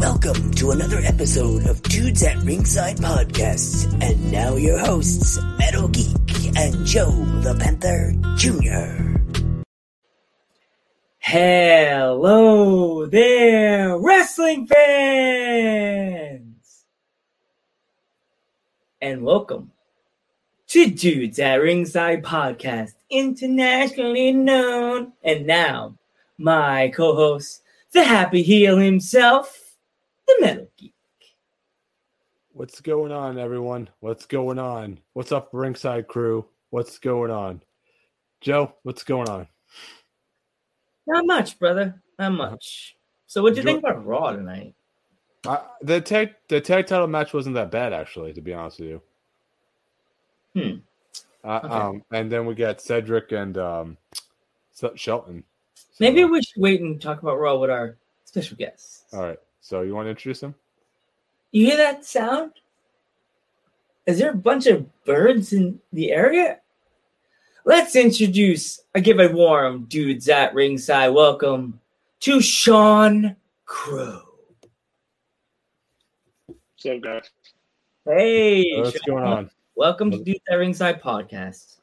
Welcome to another episode of Dudes at Ringside Podcasts, and now your hosts, Metal Geek and Joe the Panther Jr. Hello there, wrestling fans! And welcome to Dudes at Ringside Podcast, internationally known, and now, my co-host, the happy heel himself, the Metal Geek. What's going on, everyone? What's going on? What's up, Ringside Crew? What's going on? Joe, what's going on? Not much, brother. Not much. So what do you think about Raw tonight? The tag title match wasn't that bad, actually, to be honest with you. Okay. And then we got Cedric and Shelton. Maybe we should wait and talk about Raw with our special guests. All right. So you want to introduce him? You hear that sound? Is there a bunch of birds in the area? Let's introduce, I give a warm dudes at ringside welcome to Sean Crow. What's up, guys? Hey. What's going on? Welcome to Dudes at Ringside Podcast.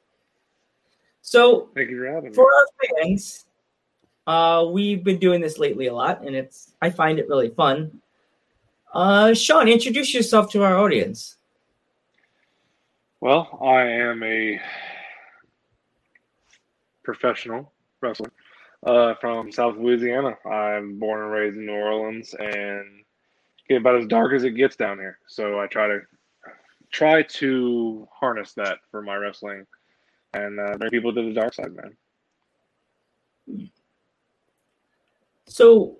So, thank you for having me. For our fans, we've been doing this lately a lot, and I find it really fun. Sean, introduce yourself to our audience. Well, I am a professional wrestler from South Louisiana. I'm born and raised in New Orleans, and get about as dark as it gets down here. So I try to harness that for my wrestling and bring people to the dark side, man. So,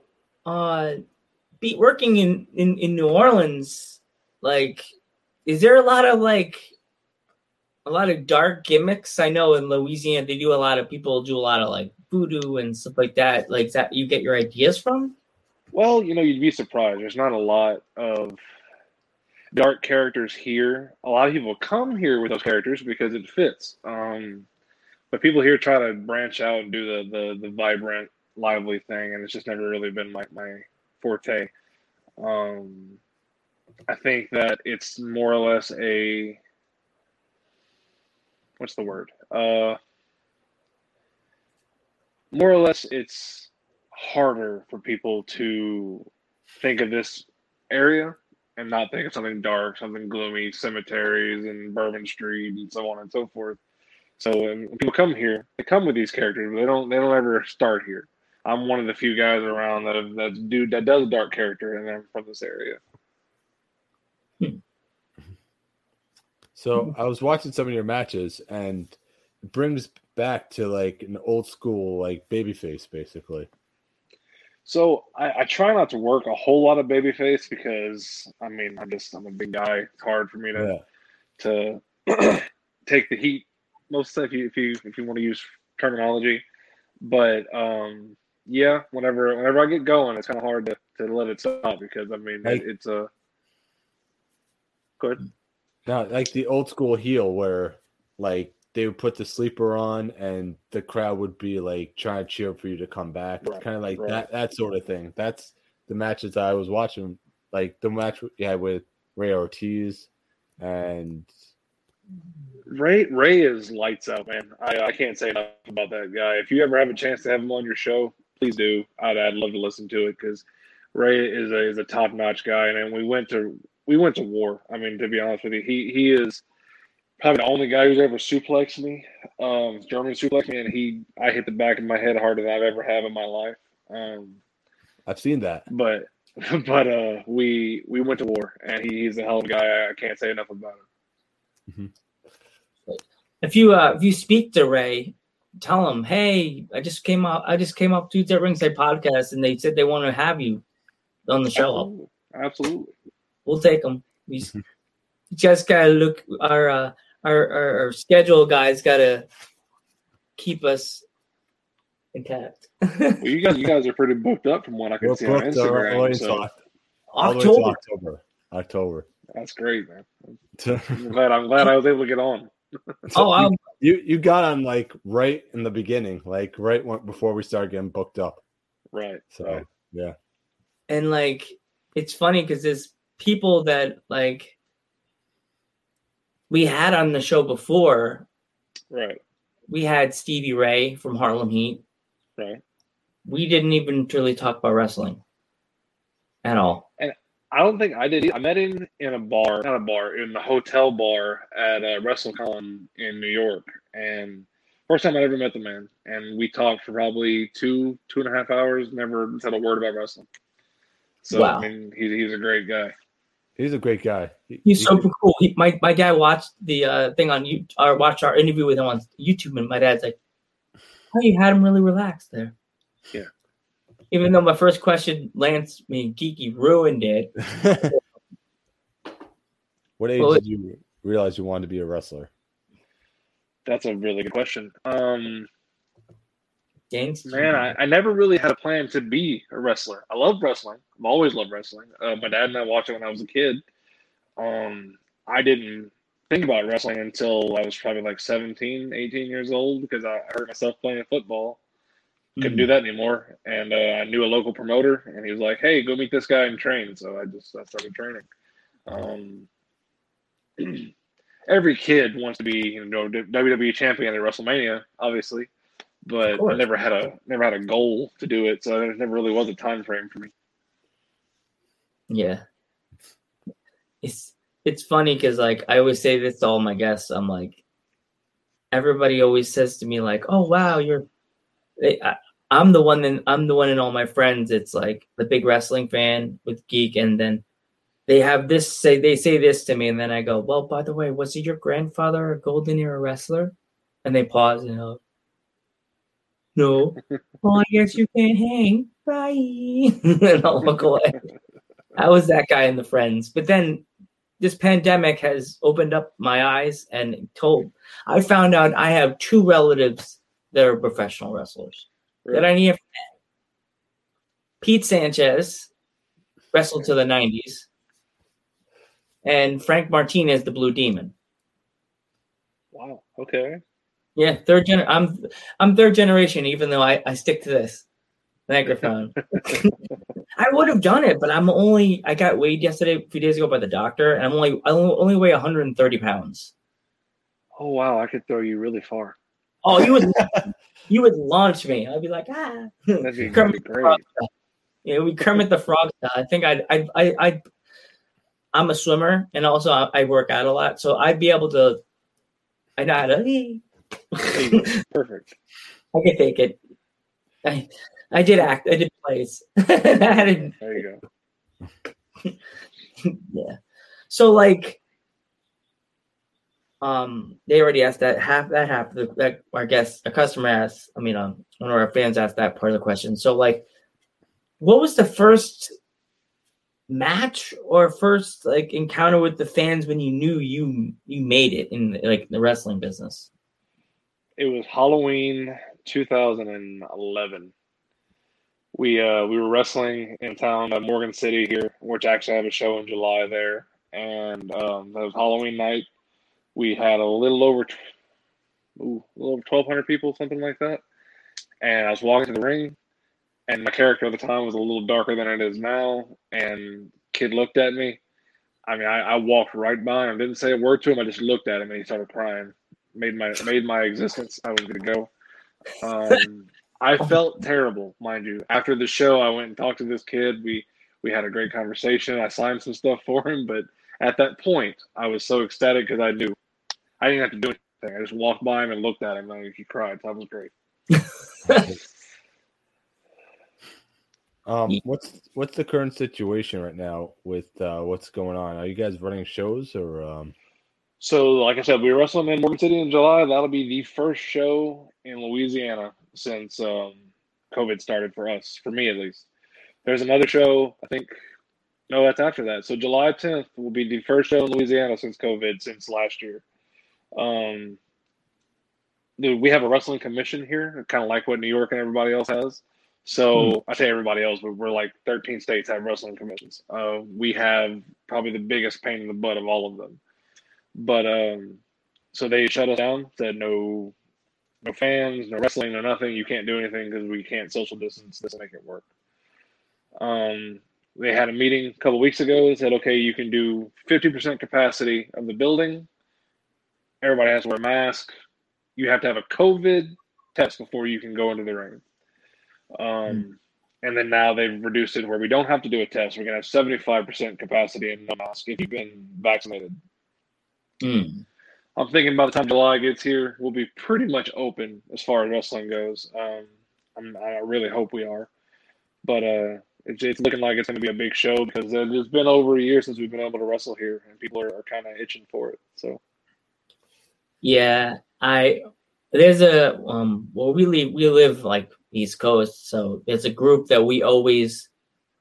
working in New Orleans, like, is there a lot of dark gimmicks? I know in Louisiana, people do a lot of like voodoo and stuff like that. Like, is that you get your ideas from? Well, you know, you'd be surprised. There's not a lot of dark characters here. A lot of people come here with those characters because it fits. But people here try to branch out and do the vibrant, lively thing, and it's just never really been my forte. I think that it's more or less a more or less it's harder for people to think of this area and not think of something dark, something gloomy, cemeteries and Bourbon Street and so on and so forth. So when people come here, they come with these characters, but they don't ever start here. I'm one of the few guys around that does a dark character, and I'm from this area. So I was watching some of your matches, and it brings back to like an old school like babyface, basically. So I try not to work a whole lot of babyface because I'm a big guy. It's hard for me to take the heat most of the time if you want to use terminology. But whenever I get going, it's kind of hard to let it stop because it's a good. Now, like the old school heel where like they would put the sleeper on and the crowd would be like trying to cheer for you to come back. Right, kind of like that sort of thing. That's the matches I was watching, like the match you had with Ray Ortiz. And Ray is lights out, man. I can't say enough about that guy. If you ever have a chance to have him on your show, please do. I'd love to listen to it because Ray is a top notch guy. And we went to war. To be honest with you, he is probably the only guy who's ever suplexed me, German suplexed me, and I hit the back of my head harder than I've ever had in my life. I've seen that. But we went to war, and he's a hell of a guy. I can't say enough about him. Mm-hmm. If you speak to Ray, tell him, hey, I just came up to the Ringside Podcast, and they said they want to have you on the show. Absolutely. We'll take them. We just gotta look. Our schedule guys gotta keep us intact. Well, you guys are pretty booked up from what I can see on Instagram. So. October. That's great, man. I'm glad I was able to get on. So you got on like right in the beginning, like right before we started getting booked up. Right. So yeah. And like it's funny because there's people that like we had on the show before. Right. We had Stevie Ray from Harlem Heat. Right. We didn't even really talk about wrestling at all. And I don't think I did either. I met him in a bar, not a bar, in the hotel bar at a WrestleCon in New York. And first time I ever met the man. And we talked for probably two and a half hours, never said a word about wrestling. So, wow. I mean, he's a great guy. He's a great guy. He's super cool. My dad watched the thing on YouTube, or watched our interview with him on YouTube, and my dad's like, "Oh, you had him really relaxed there." Yeah. Even though my first question, Lance, I mean, Geeky ruined it. What age did you realize you wanted to be a wrestler? That's a really good question. Man, I never really had a plan to be a wrestler. I love wrestling. I've always loved wrestling. My dad and I watched it when I was a kid. I didn't think about wrestling until I was probably like 17, 18 years old because I hurt myself playing football. Couldn't do that anymore. And I knew a local promoter, and he was like, "Hey, go meet this guy and train." So I started training. Every kid wants to be, WWE champion at WrestleMania, obviously. But I never had a goal to do it, so there never really was a time frame for me. Yeah, it's funny because like I always say this to all my guests. I'm like, everybody always says to me like, "Oh wow, I'm the one in all my friends." It's like the big wrestling fan with Geek, and then they say this to me, and then I go, "Well, by the way, was it your grandfather a Golden Era wrestler?" And they pause and go, "No." "Well, I guess you can't hang. Bye." And I'll look away. I was that guy in the Friends. But then this pandemic has opened up my eyes and I found out I have two relatives that are professional wrestlers. Really? That I knew. Pete Sanchez wrestled to the 90s. And Frank Martinez, the Blue Demon. Wow. Okay. Yeah, I'm third generation, even though I stick to this microphone. I would have done it, but I got weighed a few days ago by the doctor, and I only weigh 130 pounds. Oh wow, I could throw you really far. Oh, you would launch me. I'd be like, ah. That'd be great. Yeah, we Kermit the Frog. I think I'm a swimmer, and also I work out a lot, so I'd be able to. I know how to. Perfect. I could take it. I did act. I did plays. There you go. Yeah. So like, they already asked that half. One of our fans asked that part of the question. So like, what was the first match or first like encounter with the fans when you knew you made it in like the wrestling business? It was Halloween 2011. We were wrestling in town at Morgan City here, which actually I have a show in July there. And that was Halloween night. We had a little over 1,200 people, something like that. And I was walking to the ring, and my character at the time was a little darker than it is now. And kid looked at me. I mean, I walked right by him. Didn't say a word to him. I just looked at him, and he started crying. Made my existence. I was gonna go. I felt terrible, mind you. After the show, I went and talked to this kid. We had a great conversation. I signed some stuff for him, but at that point, I was so ecstatic because I knew I didn't have to do anything. I just walked by him and looked at him, and he cried. That was great. What's the current situation right now with what's going on? Are you guys running shows or? So, like I said, we wrestled in Morgan City in July. That'll be the first show in Louisiana since COVID started for us, for me at least. There's another show, I think. No, that's after that. So July 10th will be the first show in Louisiana since COVID, since last year. We have a wrestling commission here, kind of like what New York and everybody else has. So I say everybody else, but we're like 13 states have wrestling commissions. We have probably the biggest pain in the butt of all of them. But so they shut us down, said no fans, no wrestling, no nothing. You can't do anything because we can't social distance. Doesn't make it work. They had a meeting a couple weeks ago that said, okay, you can do 50% capacity of the building. Everybody has to wear a mask. You have to have a COVID test before you can go into the ring. And then now they've reduced it where we don't have to do a test. We're going to have 75% capacity and no mask if you've been vaccinated. I'm thinking by the time July gets here, we'll be pretty much open as far as wrestling goes. I really hope we are. But it's looking like it's going to be a big show because it's been over a year since we've been able to wrestle here, and people are kind of itching for it. So, yeah, we live like East Coast, so there's a group that we always,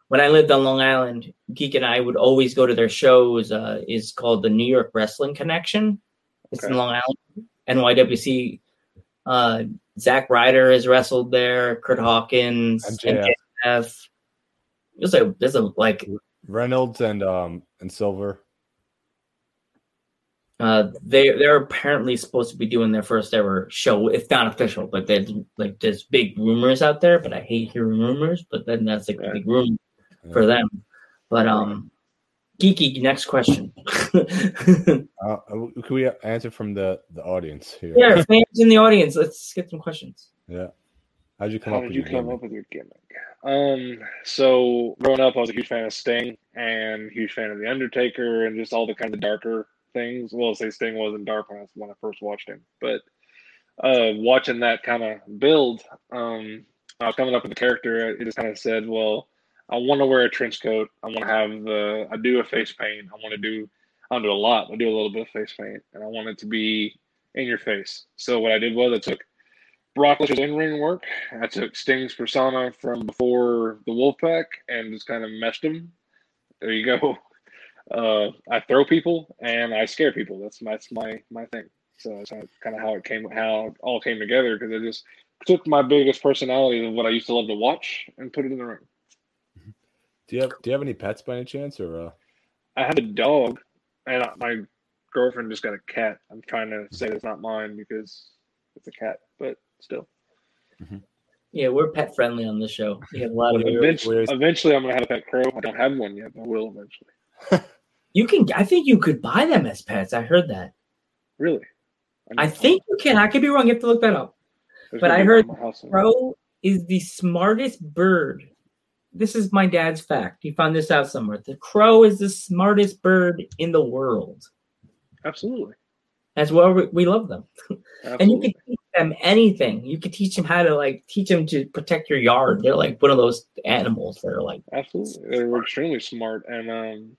when I lived on Long Island, Geek and I would always go to their shows. Is called the New York Wrestling Connection. It's okay. In Long Island, NYWC. Zack Ryder has wrestled there. Curt Hawkins, MJF. There's Reynolds and Silver. They're apparently supposed to be doing their first ever show. It's not official, but there's big rumors out there. But I hate hearing rumors. But then that's a big rumor for them. But Geeky, next question. Can we answer from the audience here? Yeah, fans in the audience. Let's get some questions. Yeah. How did you come up with your gimmick? So growing up, I was a huge fan of Sting and huge fan of The Undertaker and just all the kind of darker things. Well, I'll say Sting wasn't dark when I first watched him, but watching that kind of build, I was coming up with the character. It just kind of said, well, I want to wear a trench coat. I want to have I do a face paint. I do a lot. I do a little bit of face paint, and I want it to be in your face. So what I did was I took Brock Lesnar's in-ring work. I took Sting's persona from before the Wolfpack and just kind of meshed them. There you go. I throw people and I scare people. That's my thing. So that's kind of how it all came together, because I just took my biggest personalities of what I used to love to watch and put it in the ring. Do you have any pets by any chance, or? I have a dog, and my girlfriend just got a cat. I'm trying to say it's not mine because it's a cat, but still. Mm-hmm. Yeah, we're pet friendly on this show. We have a lot of eventually, I'm gonna have a pet crow. I don't have one yet, but I will eventually. I think you could buy them as pets. I heard that. Really? I think you can. I could be wrong. You have to look that up. But I heard crow is the smartest bird. This is my dad's fact. He found this out somewhere. The crow is the smartest bird in the world. Absolutely. That's why we love them. And you can teach them anything. You can teach them how to to protect your yard. They're like one of those animals that are like. Absolutely. They're extremely smart. And,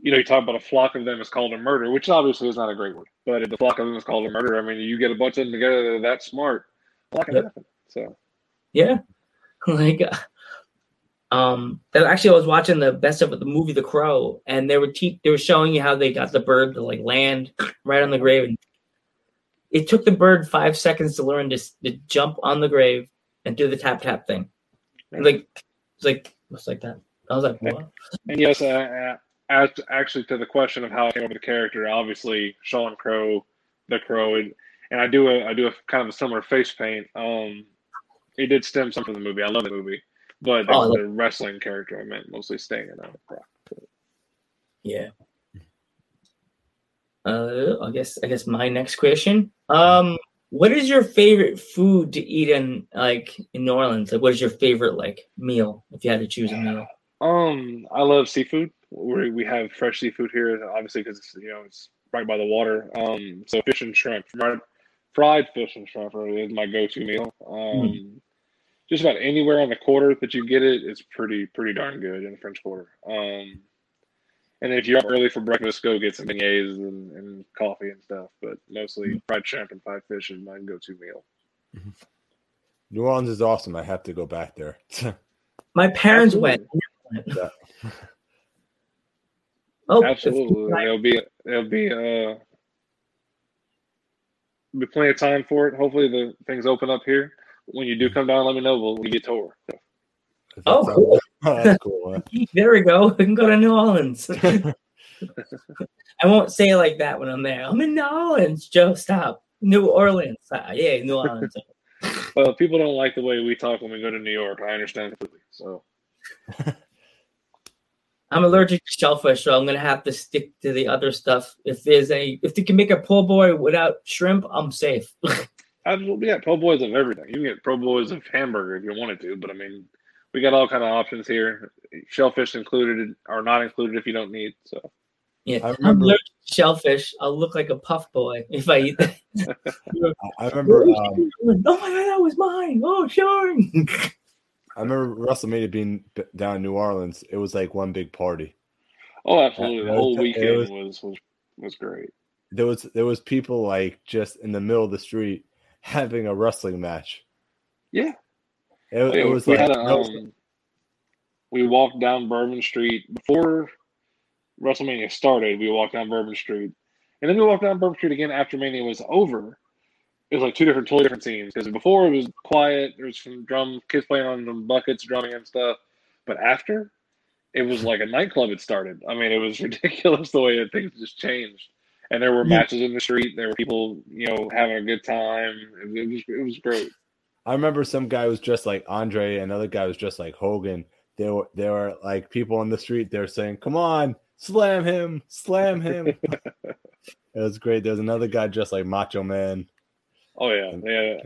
you talk about a flock of them is called a murder, which obviously is not a great word. But if the flock of them is called a murder, I mean, you get a bunch of them together that are that smart. So. Yeah. Actually, I was watching the best of the movie The Crow, and they were showing you how they got the bird to land right on the grave. And it took the bird 5 seconds to learn to jump on the grave and do the tap tap thing. And it's like that. I was like, what? And yes, actually, to the question of how I came up with the character, obviously Sean Crow, The Crow, and I do a kind of a similar face paint. It did stem some from the movie. I love the movie. But the wrestling character I meant, mostly staying out of Brock. Yeah. I guess my next question. What is your favorite food to eat in New Orleans? What is your favorite meal if you had to choose a meal? I love seafood. We have fresh seafood here, obviously, because it's right by the water. So fish and shrimp, fried fish and shrimp is my go-to meal. Just about anywhere on the quarter that you get it, it's pretty darn good in the French Quarter. And if you're up early for breakfast, go get some beignets and coffee and stuff. But mostly fried shrimp and fried fish is my go-to meal. New Orleans is awesome. I have to go back there. My parents went. Oh, absolutely. There'll be plenty of time for it. Hopefully the things open up here. When you do come down, let me know. We'll get tour. Oh, cool. That's cool. Huh? There we go. We can go to New Orleans. I won't say it like that when I'm there. I'm in New Orleans, Joe. Stop. New Orleans. Yeah, New Orleans. Well, people don't like the way we talk when we go to New York. I understand completely. So, I'm allergic to shellfish, so I'm going to have to stick to the other stuff. If they can make a po' boy without shrimp, I'm safe. We got po' boys of everything. You can get po' boys of hamburger if you wanted to, but I mean, we got all kind of options here. Shellfish included or not included if you don't need. So yeah, I'm allergic to shellfish. I'll look like a puff boy if I eat that. I remember. Oh my God, that was mine. Oh, sure. I remember WrestleMania being down in New Orleans. It was like one big party. Oh, absolutely! The whole weekend was great. There was people like just in the middle of the street having a wrestling match. Yeah, we walked down Bourbon Street before WrestleMania started. We walked down Bourbon Street, and then we walked down Bourbon Street again after Mania was over. It was like totally different scenes. Because before it was quiet, there was some kids playing on some buckets, drumming and stuff. But after, it was like a nightclub had started. I mean, it was ridiculous the way that things just changed. And there were matches in the street. There were people, having a good time. It was great. I remember some guy was dressed like Andre, another guy was dressed like Hogan. There were like people on the street. They were saying, "Come on, slam him, slam him." It was great. There was another guy dressed like Macho Man. Oh, yeah.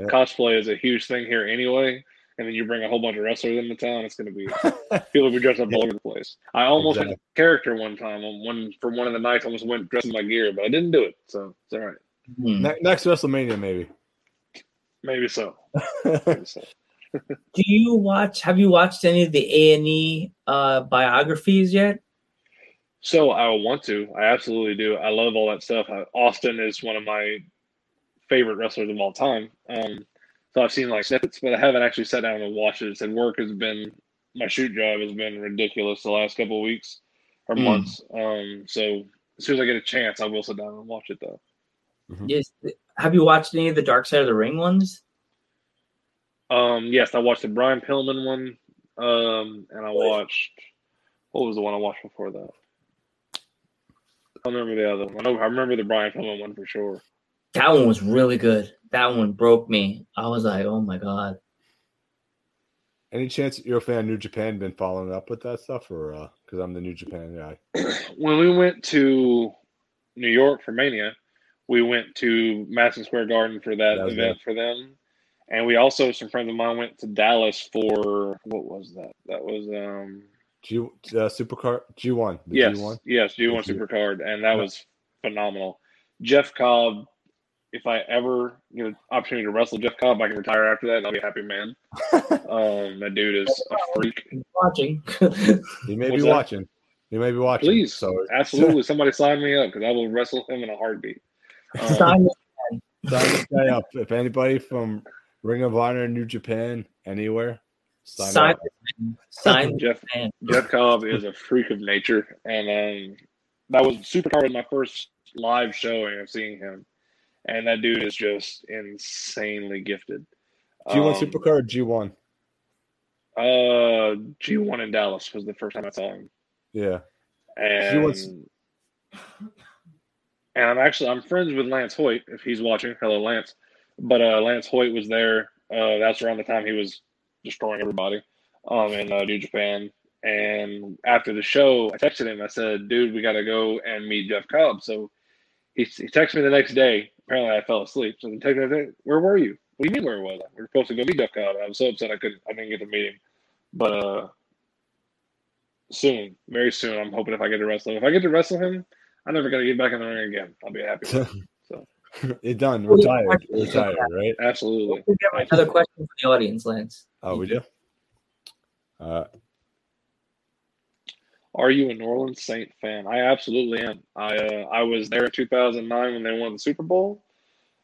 Cosplay is a huge thing here anyway. And then you bring a whole bunch of wrestlers into town. It's going to be people will be dressed up all over the place. I almost had a character one time for one of the nights. I almost went dressed in my gear, but I didn't do it. So it's all right. Next WrestleMania, maybe. Maybe so. Have you watched any of the A&E biographies yet? So I want to. I absolutely do. I love all that stuff. Austin is one of my favorite wrestlers of all time. So I've seen like snippets, but I haven't actually sat down and watched it. And my shoot job has been ridiculous the last couple of weeks or months. So as soon as I get a chance, I will sit down and watch it though. Mm-hmm. Yes. Have you watched any of the Dark Side of the Ring ones? Yes, I watched the Brian Pillman one. And I watched, what was the one I watched before that? I don't remember the other one. I remember the Brian Pillman one for sure. That one was really good. That one broke me. I was like, oh, my God. Any chance you're a fan of New Japan been following up with that stuff? Or because I'm the New Japan guy. When we went to New York for Mania, we went to Madison Square Garden for that event for them. And we also, some friends of mine, went to Dallas for, what was that? That was Supercard? G1. Yes, G1 Supercard. And that was phenomenal. Jeff Cobb. If I ever get an opportunity to wrestle Jeff Cobb, I can retire after that, and I'll be a happy man. That dude is a freak. He may be watching. Please, so absolutely, somebody sign me up because I will wrestle him in a heartbeat. Sign this guy up. If anybody from Ring of Honor, New Japan, anywhere, sign Jeff Cobb is a freak of nature, and that was Supercard, my first live showing of seeing him. And that dude is just insanely gifted. G1 Supercard or G1? G1 in Dallas was the first time I saw him. Yeah. And I'm friends with Lance Hoyt, if he's watching. Hello, Lance. But Lance Hoyt was there. That's around the time he was destroying everybody in New Japan. And after the show, I texted him. I said, dude, we got to go and meet Jeff Cobb. So he texted me the next day. Apparently, I fell asleep. So, where were you? What do you mean, where was I? We were supposed to go meet Jeff Cobb. I was so upset I didn't get to meet him. But soon, very soon, I'm hoping if I get to wrestle him. If I get to wrestle him, I'm never going to get back in the ring again. I'll be happy with him. So. You're done. Retired, right? Absolutely. We have another question from the audience, Lance. Oh, we do? Are you a New Orleans Saint fan? I absolutely am. I was there in 2009 when they won the Super Bowl.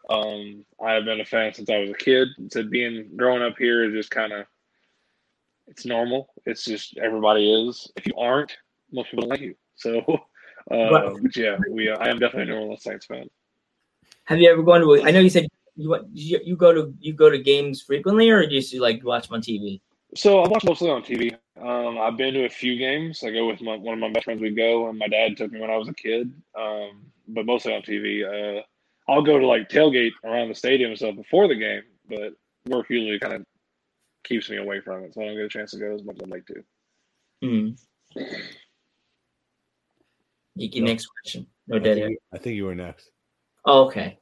I have been a fan since I was a kid. So growing up here is just kind of, it's normal. It's just everybody is. If you aren't, most people don't like you. So, I am definitely a New Orleans Saints fan. Have you ever gone to? I know you said you go to games frequently, or do you just like watch them on TV? So I watch mostly on TV. I've been to a few games. I go with one of my best friends. We go, and my dad took me when I was a kid. But mostly on TV. I'll go to like tailgate around the stadium and stuff before the game, but work usually kind of keeps me away from it, so I don't get a chance to go as much as I'd like to. Mm-hmm. Yiki, next question. No dead air. I think you were next. Oh, okay.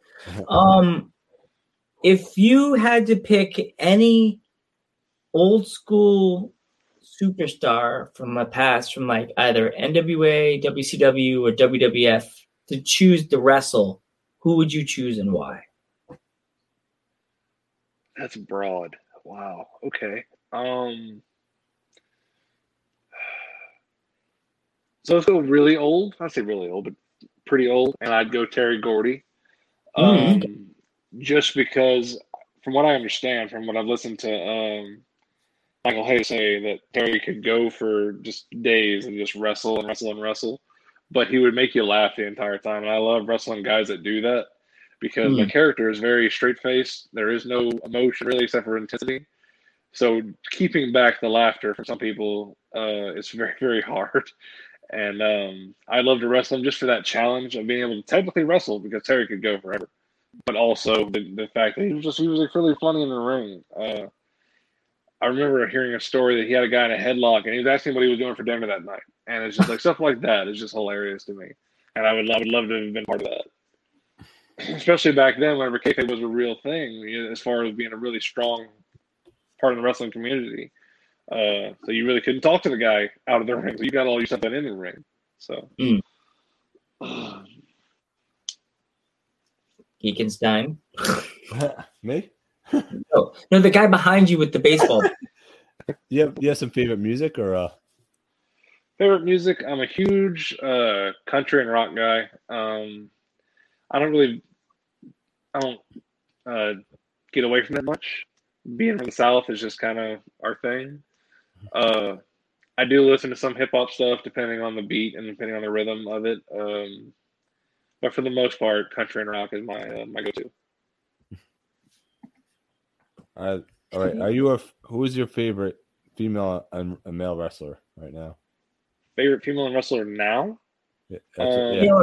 If you had to pick any old school superstar from the past, from like either NWA, WCW, or WWF to choose to wrestle, who would you choose and why? That's broad. Wow. Okay. So let's go really old. I say really old, but pretty old. And I'd go Terry Gordy. Just because, from what I understand, from what I've listened to Michael Hay say, that Terry could go for just days and just wrestle and wrestle and wrestle. But he would make you laugh the entire time. And I love wrestling guys that do that, because the character is very straight-faced. There is no emotion, really, except for intensity. So keeping back the laughter from some people is very, very hard. And I love to wrestle him just for that challenge of being able to technically wrestle, because Terry could go forever. But also the fact that he was like really funny in the ring. I remember hearing a story that he had a guy in a headlock, and he was asking what he was doing for dinner that night. And it's just like stuff like that is just hilarious to me. And I would love to have been part of that. Especially back then, whenever kayfabe was a real thing, as far as being a really strong part of the wrestling community. So you really couldn't talk to the guy out of the ring. So you got all your stuff in the ring. So. Geekenstein. Me? No, the guy behind you with the baseball. You have some favorite music or? Favorite music? I'm a huge country and rock guy. I don't get away from that much. Being from the South is just kind of our thing. I do listen to some hip hop stuff, depending on the beat and depending on the rhythm of it. But for the most part, country and rock is my my go-to. All right. Who is your favorite female and male wrestler right now? Favorite female and wrestler now? Yeah,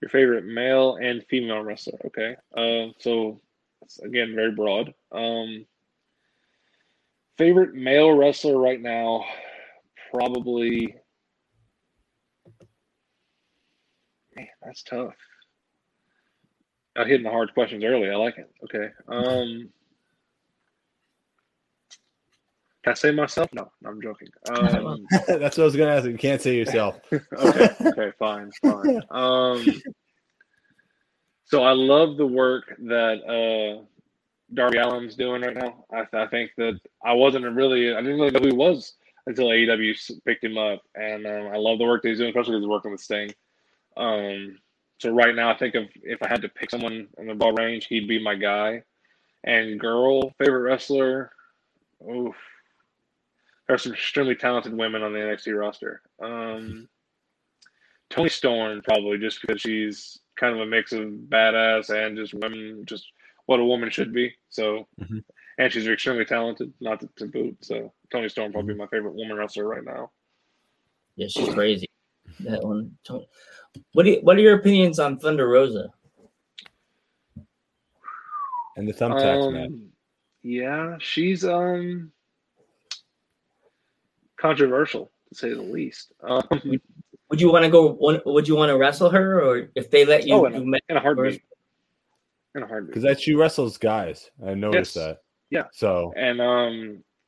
your favorite male and female wrestler. Okay. So it's, again, very broad. Favorite male wrestler right now, probably. Man, that's tough. I hit the hard questions early. I like it. Okay. Can I say myself? No, I'm joking. That's what I was going to ask. You can't say yourself. Okay, fine. So I love the work that Darby Allin's doing right now. I think that I didn't really know who he was until AEW picked him up. And I love the work that he's doing, especially because he's working with Sting. So right now, I think if I had to pick someone in the ball range, he'd be my guy. And girl, favorite wrestler, oof. There are some extremely talented women on the NXT roster. Toni Storm, probably, just because she's kind of a mix of badass and just women, just what a woman should be. So, and she's extremely talented, not to boot. So Toni Storm probably my favorite woman wrestler right now. Yeah, she's crazy. That one. What are your opinions on Thunder Rosa? And the thumbtacks, man. Yeah, she's controversial, to say the least. Would you want to go? Would you want to wrestle her, or if they let you? Oh, in a heartbeat. Because that she wrestles guys. I noticed that. Yeah. So and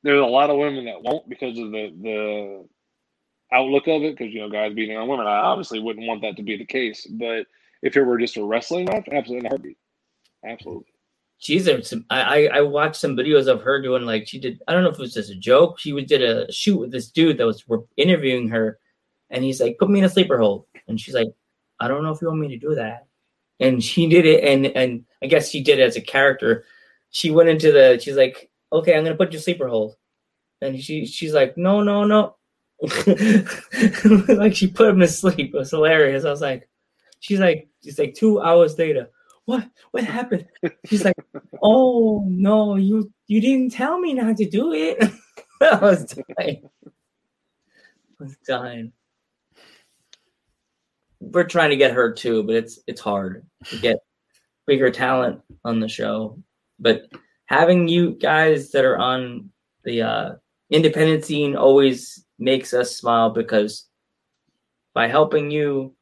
there's a lot of women that won't because of the outlook of it, because guys beating on women. I obviously wouldn't want that to be the case, but if it were just a wrestling match, absolutely in a heartbeat. Absolutely. I watched some videos of her doing, like, she did, I don't know if it was just a joke, she did a shoot with this dude that was interviewing her, and he's like, put me in a sleeper hold, and she's like, I don't know if you want me to do that, and she did it, and I guess she did it as a character. She went into she's like, okay, I'm gonna put you sleeper hold, and she's like, no. Like, she put him to sleep. It was hilarious. I was like, she's like 2 hours later, what happened? She's like, oh no, you didn't tell me not to do it. I was dying. We're trying to get her too, but it's hard to get bigger talent on the show. But having you guys that are on the independent scene always makes us smile, because By helping you,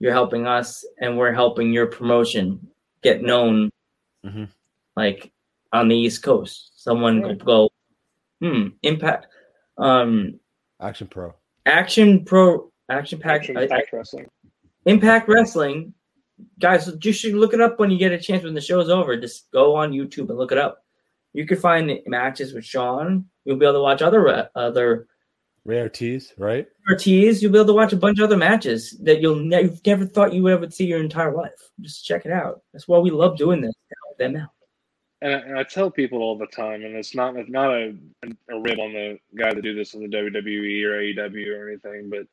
you're helping us, and we're helping your promotion get known, like on the East Coast. Someone could go, Impact, Action Pro Wrestling. Impact Wrestling. Guys, you should look it up when you get a chance when the show's over. Just go on YouTube and look it up. You could find matches with Sean. You'll be able to watch other Ray Ortiz, right? You'll be able to watch a bunch of other matches that you've never thought you would ever see your entire life. Just check it out. That's why we love doing this. Help them out. And I tell people all the time, and it's not a rib on the guy that do this in the WWE or AEW or anything, but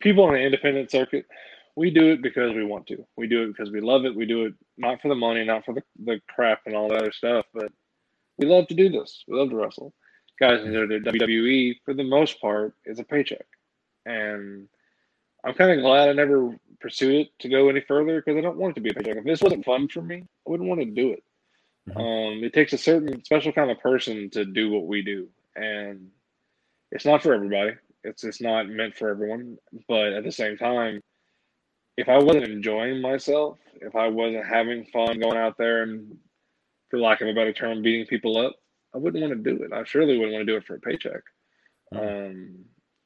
people on the independent circuit, we do it because we want to. We do it because we love it. We do it not for the money, not for the crap and all that other stuff, but we love to do this. We love to wrestle. Guys in the WWE, for the most part, is a paycheck. And I'm kind of glad I never pursued it to go any further because I don't want it to be a paycheck. If this wasn't fun for me, I wouldn't want to do it. It takes a certain special kind of person to do what we do. And it's not for everybody. It's not meant for everyone. But at the same time, if I wasn't enjoying myself, if I wasn't having fun going out there and, for lack of a better term, beating people up, I wouldn't want to do it. I surely wouldn't want to do it for a paycheck.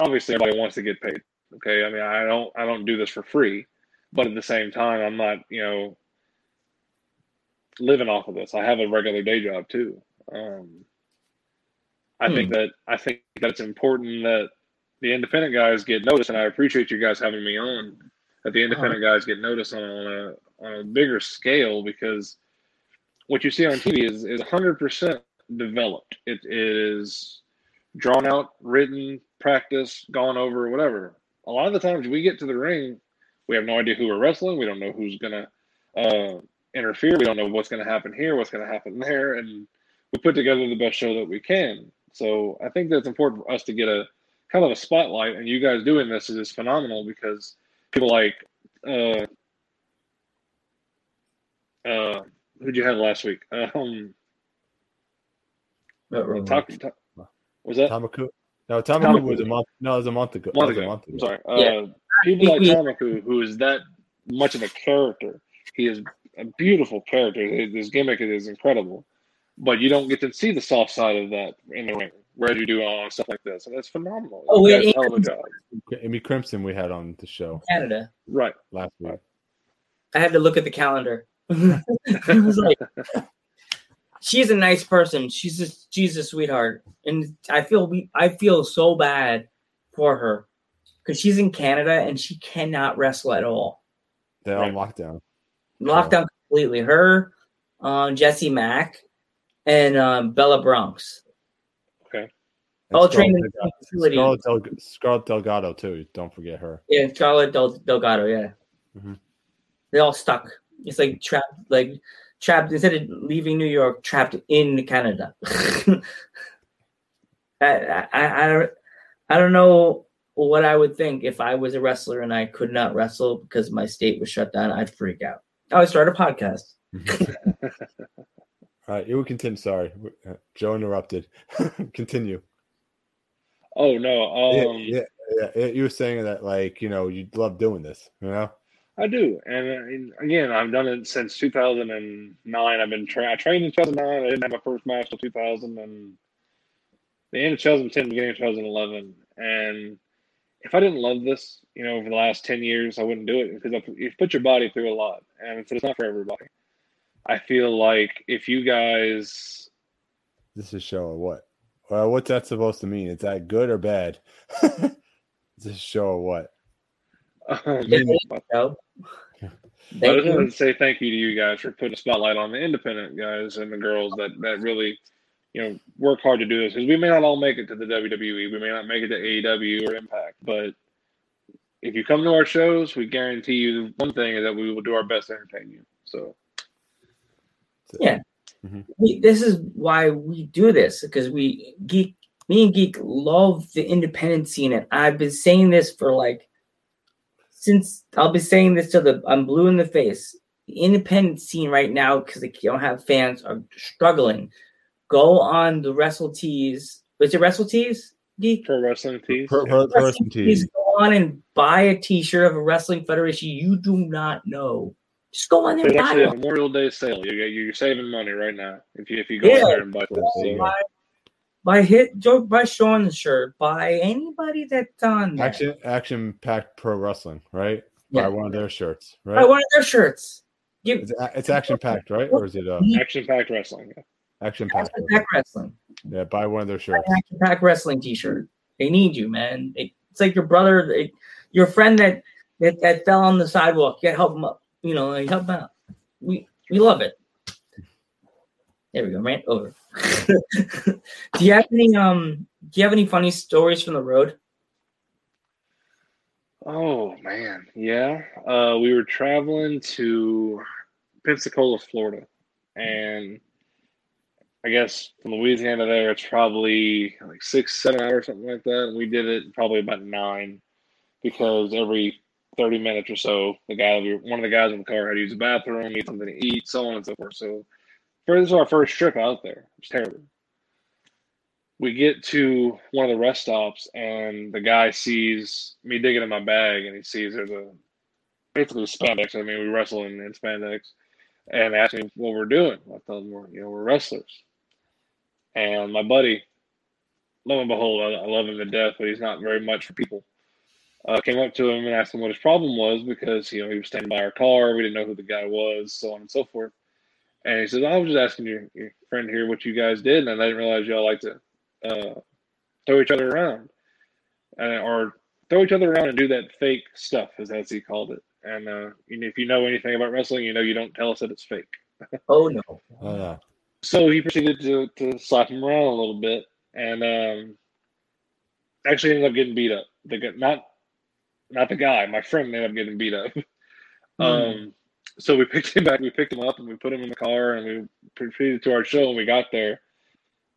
Obviously, everybody wants to get paid. Okay, I mean, I don't do this for free, but at the same time, I'm not, living off of this. I have a regular day job too. I think that's important that the independent guys get noticed, and I appreciate you guys having me on. That the independent guys get noticed on a bigger scale, because what you see on TV is 100% developed. It is drawn out, written, practiced, gone over, whatever. A lot of the times we get to the ring, we have no idea who we're wrestling. We don't know who's going to interfere. We don't know what's going to happen here, what's going to happen there. And we put together the best show that we can. So I think that's important for us to get a kind of a spotlight. And you guys doing this is phenomenal, because people like who'd you have last week? Tamaku? No, Tamaku was a month. No, it was a month ago. I'm sorry. People like Tamaku, who is that much of a character. He is a beautiful character. His gimmick is incredible, but you don't get to see the soft side of that in the ring, where you do all stuff like this, and that's phenomenal. Oh, wait, Amy Crimson we had on the show, Canada, right? Last week. I had to look at the calendar. It was like. She's a nice person. She's a sweetheart, and I feel so bad for her because she's in Canada and she cannot wrestle at all. They're on lockdown. Lockdown completely. Her, Jesse Mack, and Bella Bronx. Okay. All trained in the facility. Scarlett Delgado too. Don't forget her. Yeah, Scarlett Delgado. Yeah. Mm-hmm. They all stuck. It's like trapped. Like. Trapped, instead of leaving New York, trapped in Canada. I don't know what I would think if I was a wrestler and I could not wrestle because my state was shut down. I'd freak out. I would start a podcast. All right, you would continue. Sorry, Joe interrupted. Continue. Oh no! Yeah. You were saying that, like, you love doing this, I do, and again, I've done it since 2009. I trained in 2009. I didn't have my first match until 2000, and the end of 2010, beginning of 2011. And if I didn't love this, over the last 10 years, I wouldn't do it, because you put your body through a lot, and it's not for everybody. I feel like if you guys, this is showing what? Well, what's that supposed to mean? Is that good or bad? This is showing what? I just wanted to say thank you to you guys for putting a spotlight on the independent guys and the girls that really, work hard to do this. Because we may not all make it to the WWE, we may not make it to AEW or Impact, but if you come to our shows, we guarantee you one thing is that we will do our best to entertain you. So, yeah, this is why we do this, because me and Geek love the independent scene, and I've been saying this for since I'll be saying this till I'm blue in the face. The independent scene right now, because they don't have fans, are struggling. Go on the WrestleTees. Is it WrestleTees, Geek? Pro Wrestling Tees. Pro Wrestling Tees. Go on and buy a T-shirt of a wrestling federation you do not know. Just go on there and buy it. Memorial Day sale. You're saving money right now if you go there and buy it. Buy Sean's shirt. Buy anybody that's on Action-Packed Pro Wrestling, right? Yeah. Buy one of their shirts, right? Buy one of their shirts. It's Action-Packed, right? Or is it Action-Packed Wrestling? Yeah. Action-Packed Wrestling. Yeah, buy one of their shirts. Action-Packed Wrestling T-shirt. They need you, man. It's like your brother, your friend that fell on the sidewalk. You gotta help him up. You know, like, help him out. We love it. There we go. Rant over. Do you have any funny stories from the road? Oh man, yeah. We were traveling to Pensacola, Florida, and I guess from Louisiana there, it's probably like 6-7 hours, something like that. And we did it probably about 9 because every 30 minutes or so, one of the guys in the car had to use the bathroom, need something to eat, so on and so forth. So this was our first trip out there. It was terrible. We get to one of the rest stops, and the guy sees me digging in my bag, and he sees there's basically spandex. I mean, we wrestle in spandex, and asked me what we're doing. I told him we're wrestlers. And my buddy, lo and behold, I love him to death, but he's not very much for people. Came up to him and asked him what his problem was because he was standing by our car. We didn't know who the guy was, so on and so forth. And he says, I was just asking your friend here what you guys did, and I didn't realize y'all like to throw each other around. Or throw each other around and do that fake stuff, as he called it. And if you know anything about wrestling, you don't tell us that it's fake. Oh, no. Oh, yeah. So he proceeded to slap him around a little bit, and actually ended up getting beat up. Not the guy, my friend ended up getting beat up. So we picked him back, we picked him up, and we put him in the car, and we proceeded to our show. And we got there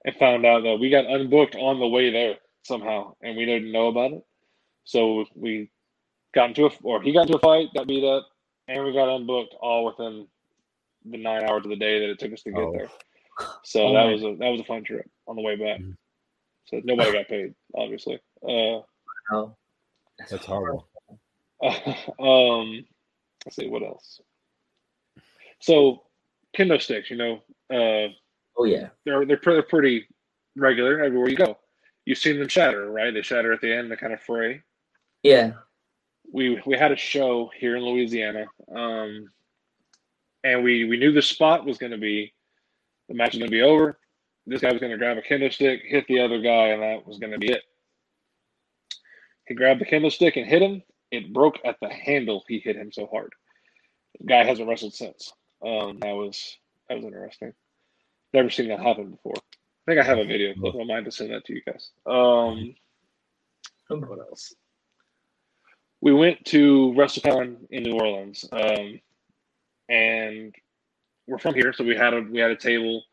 and found out that we got unbooked on the way there somehow, and we didn't know about it. So we got he got into a fight, got beat up, and we got unbooked all within the 9 hours of the day that it took us to get there. So that was a fun trip on the way back. Mm-hmm. So nobody got paid, obviously. Wow. That's horrible. Let's see what else. So kendo sticks, they're pretty regular everywhere you go. You've seen them shatter, right? They shatter at the end. They kind of fray. Yeah. We had a show here in Louisiana. And we knew the spot was going to be, the match was going to be over. This guy was going to grab a kendo stick, hit the other guy, and that was going to be it. He grabbed the kendo stick and hit him. It broke at the handle. He hit him so hard. The guy hasn't wrestled since. That was interesting. Never seen that happen before. I think I have a video clip. I don't mind to send that to you guys. What else? We went to WrestleCon in New Orleans. And we're from here, so we had a table.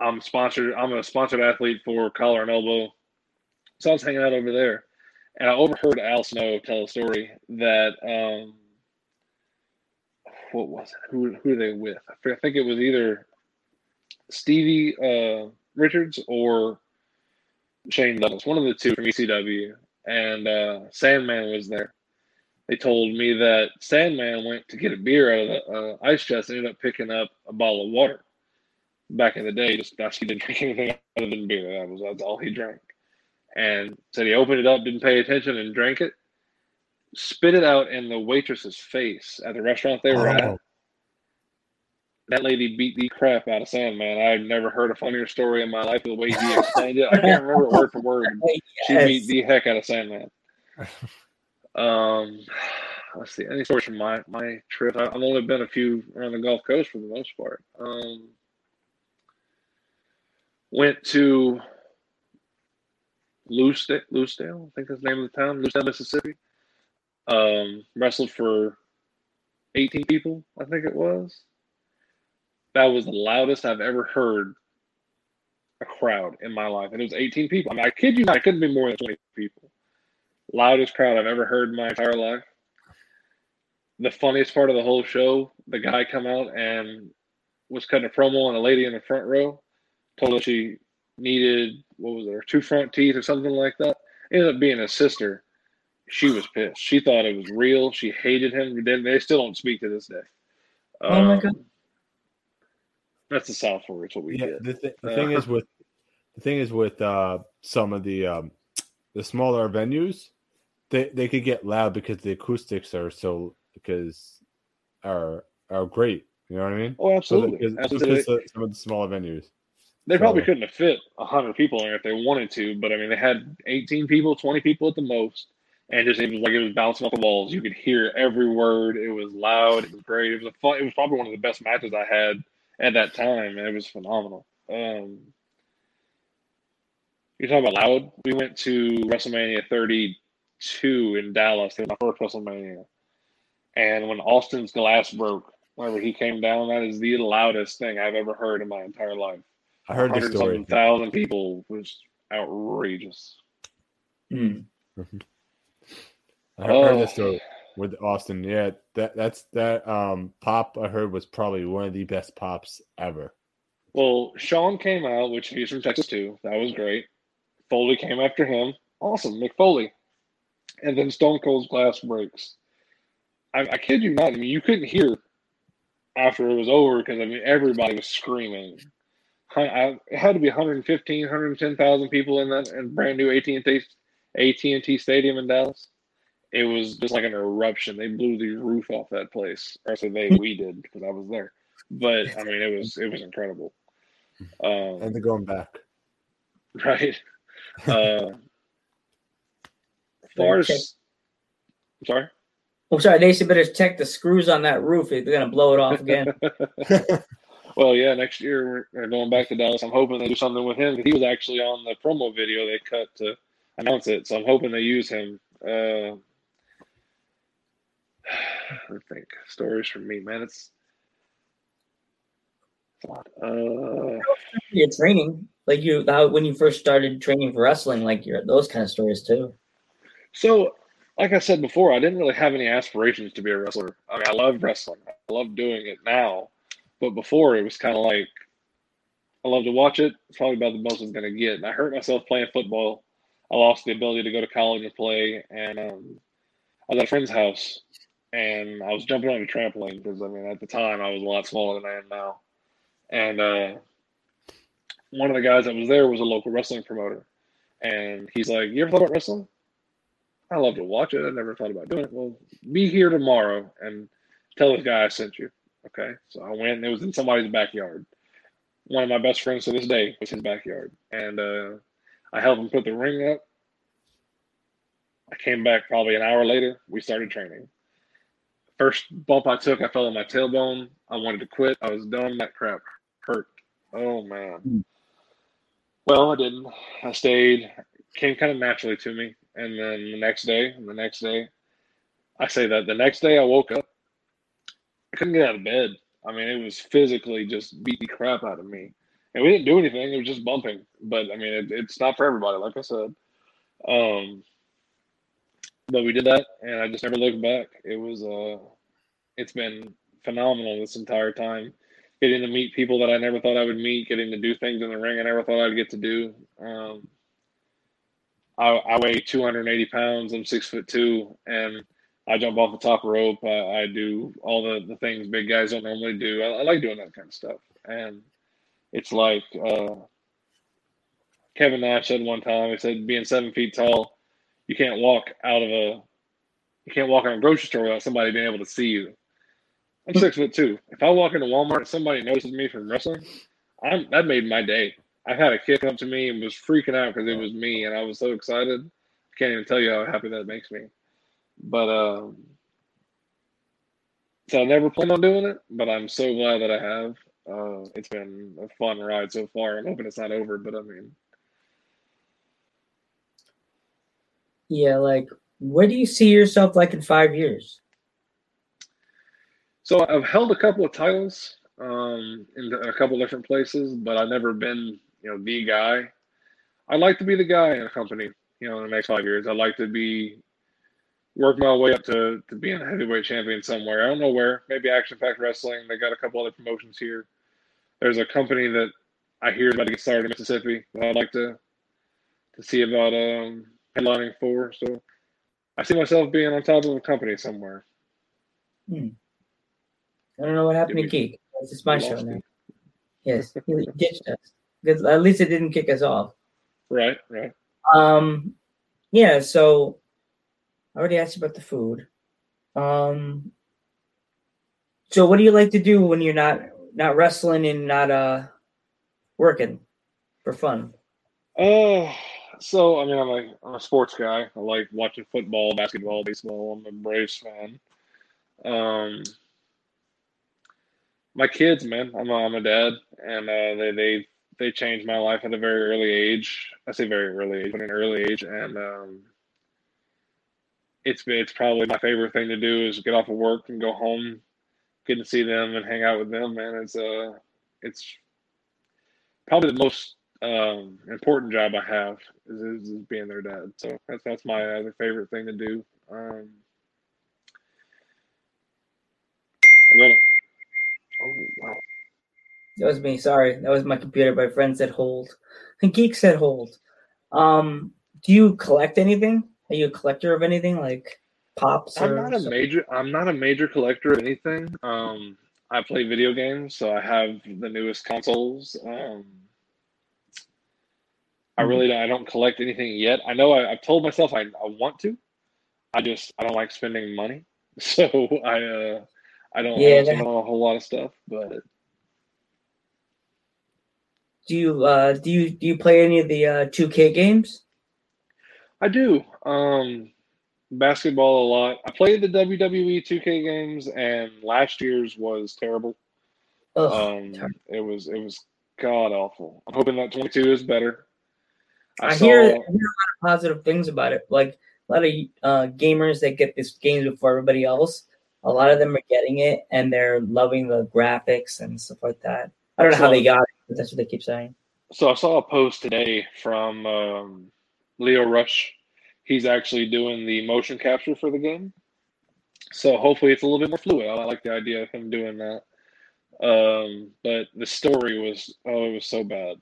I'm a sponsored athlete for Collar and Elbow, so I was hanging out over there, and I overheard Al Snow tell a story that what was it? Who were they with? I think it was either Stevie Richards or Shane Douglas, one of the two from ECW, and Sandman was there. They told me that Sandman went to get a beer out of the ice chest and ended up picking up a bottle of water. Back in the day, just he didn't drink anything other than beer. That's all he drank. And said he opened it up, didn't pay attention, and drank it. Spit it out in the waitress's face at the restaurant they were at. That lady beat the crap out of Sandman. I've never heard a funnier story in my life the way he explained it. I can't remember word for word. Yes. She beat the heck out of Sandman. Let's see. Any stories from my trip? I've only been a few around the Gulf Coast for the most part. Went to Lucedale, I think that's the name of the town, Lucedale, Mississippi. Wrestled for 18 people, I think it was. That was the loudest I've ever heard a crowd in my life, and it was 18 people. I mean, I kid you not, it couldn't be more than 20 people. Loudest crowd I've ever heard in my entire life. The funniest part of the whole show, the guy come out and was cutting a promo on a lady in the front row, told her she needed, her 2 front teeth or something like that. Ended up being his sister. she was pissed. She thought it was real. She hated him. They still don't speak to this day. Oh my God. That's the South for it's what we get. The thing is with some of the smaller venues, they could get loud because the acoustics are great. You know what I mean? Oh, absolutely. So because some of the smaller venues, they probably couldn't have fit 100 people in if they wanted to, but I mean, they had 18 people, 20 people at the most, and just it was bouncing off the walls. You could hear every word. It was loud. It was great. It was probably one of the best matches I had at that time, and it was phenomenal. You're talking about loud. We went to WrestleMania 32 in Dallas, my first WrestleMania, and when Austin's glass broke, whenever he came down, that is the loudest thing I've ever heard in my entire life. I heard this story. 100,000 people was outrageous. I heard this story with Austin. Yeah, that's pop I heard was probably one of the best pops ever. Well, Sean came out, which he's from Texas too. That was great. Foley came after him. Awesome, Mick Foley. And then Stone Cold's glass breaks. I kid you not. I mean, you couldn't hear after it was over because I mean everybody was screaming. It had to be 115,000, 110,000 people in that brand new AT&T Stadium in Dallas. It was just like an eruption. They blew the roof off that place. Or so we did because I was there. But I mean, it was incredible. And they're going back, right? I'm sorry, Nason better check the screws on that roof. They're gonna blow it off again. Well, yeah, next year we're going back to Dallas. I'm hoping they do something with him. He was actually on the promo video they cut to announce it, so I'm hoping they use him. I think stories from me, man. Your training, like when you first started training for wrestling, like those kind of stories too. So, like I said before, I didn't really have any aspirations to be a wrestler. I mean, I love wrestling. I love doing it now. But before, it was kind of like, I love to watch it. It's probably about the most I was going to get. And I hurt myself playing football. I lost the ability to go to college and play. And I was at a friend's house, and I was jumping on a trampoline because, I mean, at the time, I was a lot smaller than I am now. And one of the guys that was there was a local wrestling promoter. And he's like, you ever thought about wrestling? I love to watch it. I never thought about doing it. Well, be here tomorrow and tell this guy I sent you. Okay, so I went. It was in somebody's backyard. One of my best friends to this day was his backyard. And I helped him put the ring up. I came back probably an hour later. We started training. First bump I took, I fell on my tailbone. I wanted to quit. I was done. That crap hurt. Oh, man. Well, I didn't. I stayed. It came kind of naturally to me. And then the next day, I say that the next day I woke up. I couldn't get out of bed. I mean, it was physically just beat the crap out of me. And we didn't do anything. It was just bumping. But, I mean, it's not for everybody, like I said. But we did that, and I just never looked back. It's been phenomenal this entire time. Getting to meet people that I never thought I would meet, getting to do things in the ring I never thought I'd get to do. I weigh 280 pounds. I'm 6'2", and I jump off the top rope. I do all the things big guys don't normally do. I like doing that kind of stuff. And it's like Kevin Nash said one time, he said, being 7 feet tall, you can't walk out of a grocery store without somebody being able to see you. I'm 6'2". If I walk into Walmart and somebody notices me from wrestling, that made my day. I had a kid come to me and was freaking out because it was me, and I was so excited. I can't even tell you how happy that makes me. But so I never planned on doing it, but I'm so glad that I have. It's been a fun ride so far. I'm hoping it's not over, but I mean. Yeah, like, where do you see yourself like in 5 years? So I've held a couple of titles in a couple different places, but I've never been, the guy. I'd like to be the guy in a company, in the next 5 years. I'd like to work my way up to being a heavyweight champion somewhere. I don't know where. Maybe Action Packed Wrestling. They got a couple other promotions here. There's a company that I hear about to get started in Mississippi that I'd like to see about headlining for. So I I see myself being on top of a company somewhere. I don't know what happened to Geek. This is my show now. Yes, he ditched us. Because at least it didn't kick us off. Right, right. Yeah, so I already asked you about the food. So what do you like to do when you're not wrestling and not working for fun? So I mean, I'm a sports guy. I like watching football, basketball, baseball. I'm a Braves fan. My kids, man. I'm a dad, and they changed my life at a very early age. I say very early age, but an early age, and it's probably my favorite thing to do is get off of work and go home, get to see them and hang out with them. Man, it's probably the most important job I have is being their dad. So that's my other favorite thing to do. Oh, wow. That was me. Sorry. That was my computer. My friend said hold. Geek said hold. Do you collect anything? Are you a collector of anything like pops? I'm not a major collector of anything. I play video games, so I have the newest consoles. I don't collect anything yet. I know I've told myself I want to. I don't like spending money. So I don't have a whole lot of stuff, but do you play any of the 2K games? I do. Basketball a lot. I played the WWE 2K games, and last year's was terrible. It was god awful. I'm hoping that 22 is better. I hear a lot of positive things about it. Like a lot of gamers that get this game before everybody else. A lot of them are getting it, and they're loving the graphics and stuff like that. I don't know how they got it, but that's what they keep saying. So I saw a post today from Leo Rush. He's actually doing the motion capture for the game. So hopefully it's a little bit more fluid. I like the idea of him doing that. But the story was, it was so bad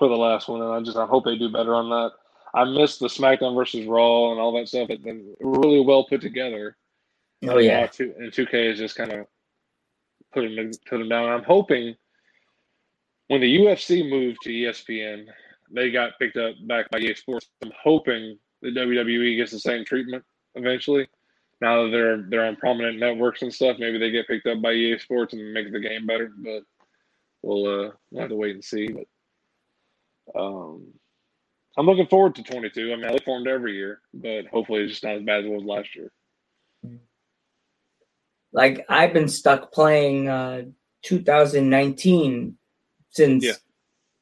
for the last one. And I hope they do better on that. I missed the SmackDown versus Raw and all that stuff. But then really well put together. Oh, yeah. And 2K is just kind of put them down. I'm hoping when the UFC moved to ESPN, they got picked up back by EA Sports. I'm hoping the WWE gets the same treatment eventually. Now that they're on prominent networks and stuff, maybe they get picked up by EA Sports and make the game better. But we'll have to wait and see. But I'm looking forward to 22. I mean, I look forward to every year, but hopefully it's just not as bad as it was last year. Like, I've been stuck playing 2019 since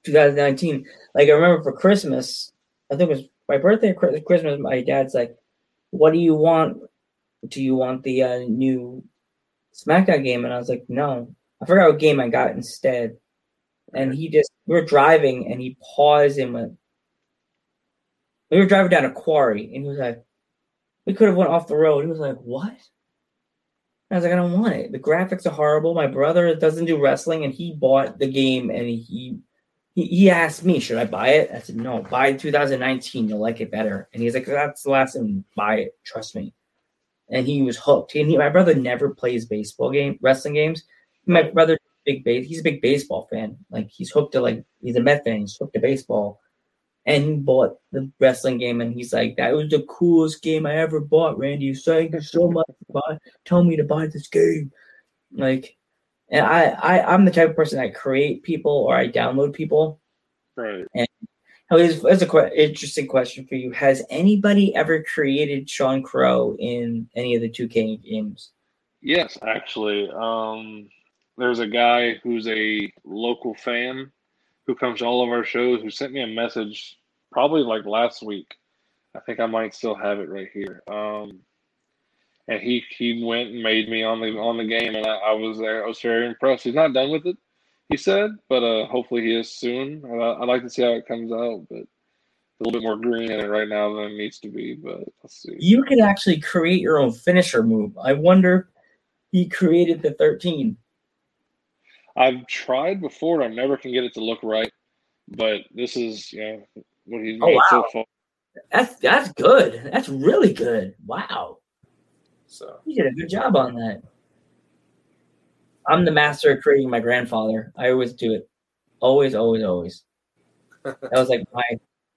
2019. Like, I remember for Christmas, I think it was my birthday or Christmas, my dad's like, what do you want? Do you want the new SmackDown game? And I was like, no. I forgot what game I got instead. And we were driving, and he paused and went, we were driving down a quarry, and he was like, we could have went off the road. He was like, what? I was like, I don't want it. The graphics are horrible. My brother doesn't do wrestling, and he bought the game, and he asked me, should I buy it? I said, no, buy 2019. You'll like it better. And he's like, that's the last thing. Buy it. Trust me. And he was hooked. My brother never plays wrestling games. My brother, he's a big baseball fan. Like, he's hooked to, like, he's a Met fan. He's hooked to baseball. And he bought the wrestling game, and he's like, that was the coolest game I ever bought, Randy. Thank you so much for telling me to buy this game. Like, and I'm the type of person that create people or I download people. Right. And here's an interesting question for you. Has anybody ever created Sean Crow in any of the 2K games? Yes, actually. There's a guy who's a local fan who comes to all of our shows, who sent me a message probably like last week. I think I might still have it right here. And he went and made me on the game, and I was there. I was very impressed. He's not done with it, he said, but hopefully he is soon. I'd like to see how it comes out, but a little bit more green in it right now than it needs to be. But let's see. You can actually create your own finisher move. I wonder if he created the 13. I've tried before. I never can get it to look right, but this is what he's made so far. That's good. That's really good. Wow. So you did a good job on that. I'm the master of creating my grandfather. I always do it. Always, always, always. That was like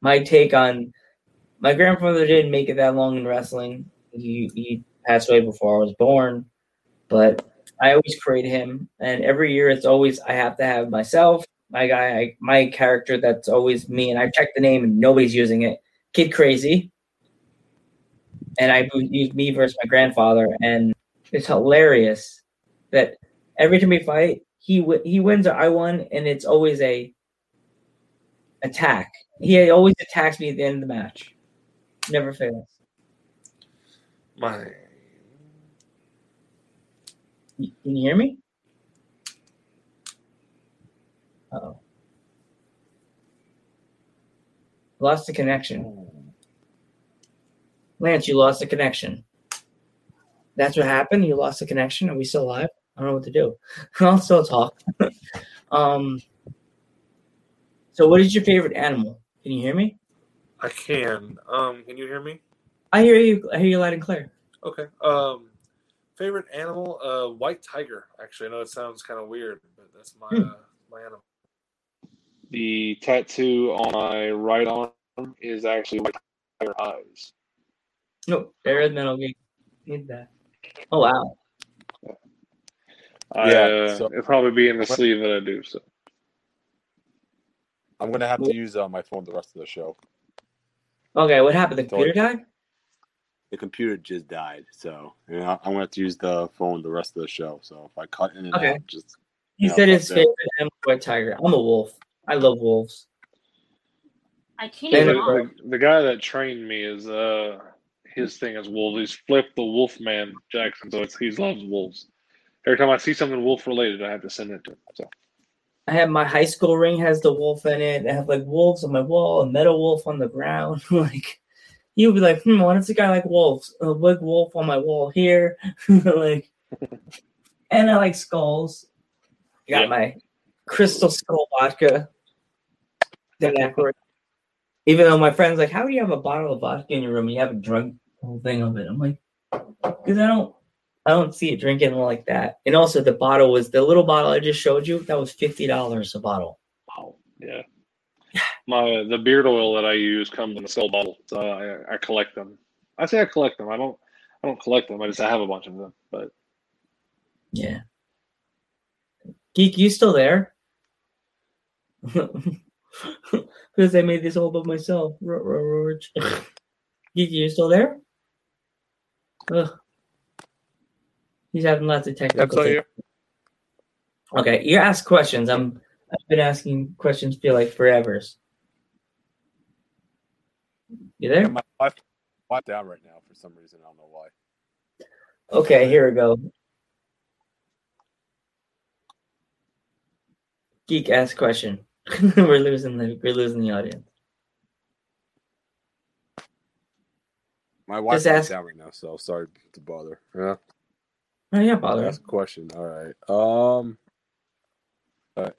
my take on my grandfather didn't make it that long in wrestling. He passed away before I was born, but I always create him. And every year it's always, I have to have myself, my guy, my character. That's always me. And I check the name and nobody's using it. Kid Crazy. And I used me versus my grandfather. And it's hilarious that every time we fight, he wins or I won. And it's always a attack. He always attacks me at the end of the match. Never fails. Mine. Can you hear me? Uh-oh. Lost the connection. Lance, you lost the connection. That's what happened. You lost the connection. Are we still live? I don't know what to do. I'll still talk. So what is your favorite animal? Can you hear me? I can. Can you hear me? I hear you. I hear you loud and clear. Okay. Favorite animal? White tiger. Actually, I know it sounds kind of weird, but that's my my animal. The tattoo on my right arm is actually white tiger eyes. No, there is metal game. Need that. Oh wow. Yeah. It'll probably be in the sleeve that I do. So I'm gonna have to use my phone the rest of the show. Okay, what happened? The computer died. The computer just died, so I'm gonna have to use the phone the rest of the show. So if I cut in and out, just he said his favorite animal, white tiger. I'm a wolf. I love wolves. I can't. The guy that trained me is his thing is wolves. He's flipped the Wolfman Jackson, so he loves wolves. Every time I see something wolf related, I have to send it to him. So I have my high school ring has the wolf in it. I have like wolves on my wall, a metal wolf on the ground. Like you'll be like, why does the guy like wolves? A big wolf on my wall here. Like, and I like skulls. I got my crystal skull vodka. Even though my friend's like, how do you have a bottle of vodka in your room and you haven't drunk the whole thing of it? I'm like, because I don't see it drinking like that. And also the bottle was the little bottle I just showed you. That was $50 a bottle. Wow. Yeah. The beard oil that I use comes in a skull bottle. So I collect them. I say I collect them. I don't collect them. I have a bunch of them. But yeah. Geek, you still there? Because I made this all by myself. Geek, you still there? Ugh. He's having lots of technical things. Okay, you ask questions. I've been asking questions for like forever. You there? Yeah, my wife wiped down right now for some reason. I don't know why. Okay, here we go. Geek, ask question. We're losing the audience. My wife is out right now, so sorry to bother. Yeah. Oh yeah, bother. Ask a question. All right. All right.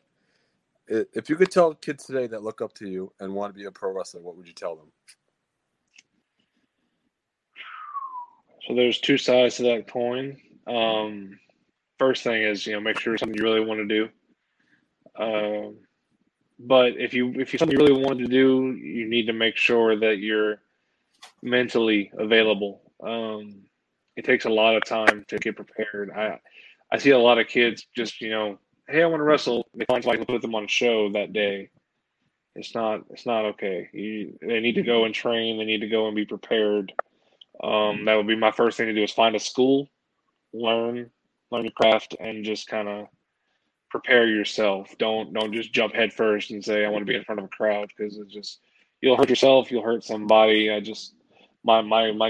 If you could tell kids today that look up to you and want to be a pro wrestler, what would you tell them? So there's two sides to that coin. First thing is, make sure it's something you really want to do. But if you something you really want to do, you need to make sure that you're mentally available. It takes a lot of time to get prepared. I see a lot of kids just, hey, I want to wrestle. They find somebody to put them on a show that day. It's not okay. They need to go and train. They need to go and be prepared. That would be my first thing to do is find a school, learn your craft, and just kind of prepare yourself. Don't just jump head first and say I want to be in front of a crowd, because it's just you'll hurt yourself, you'll hurt somebody. I just my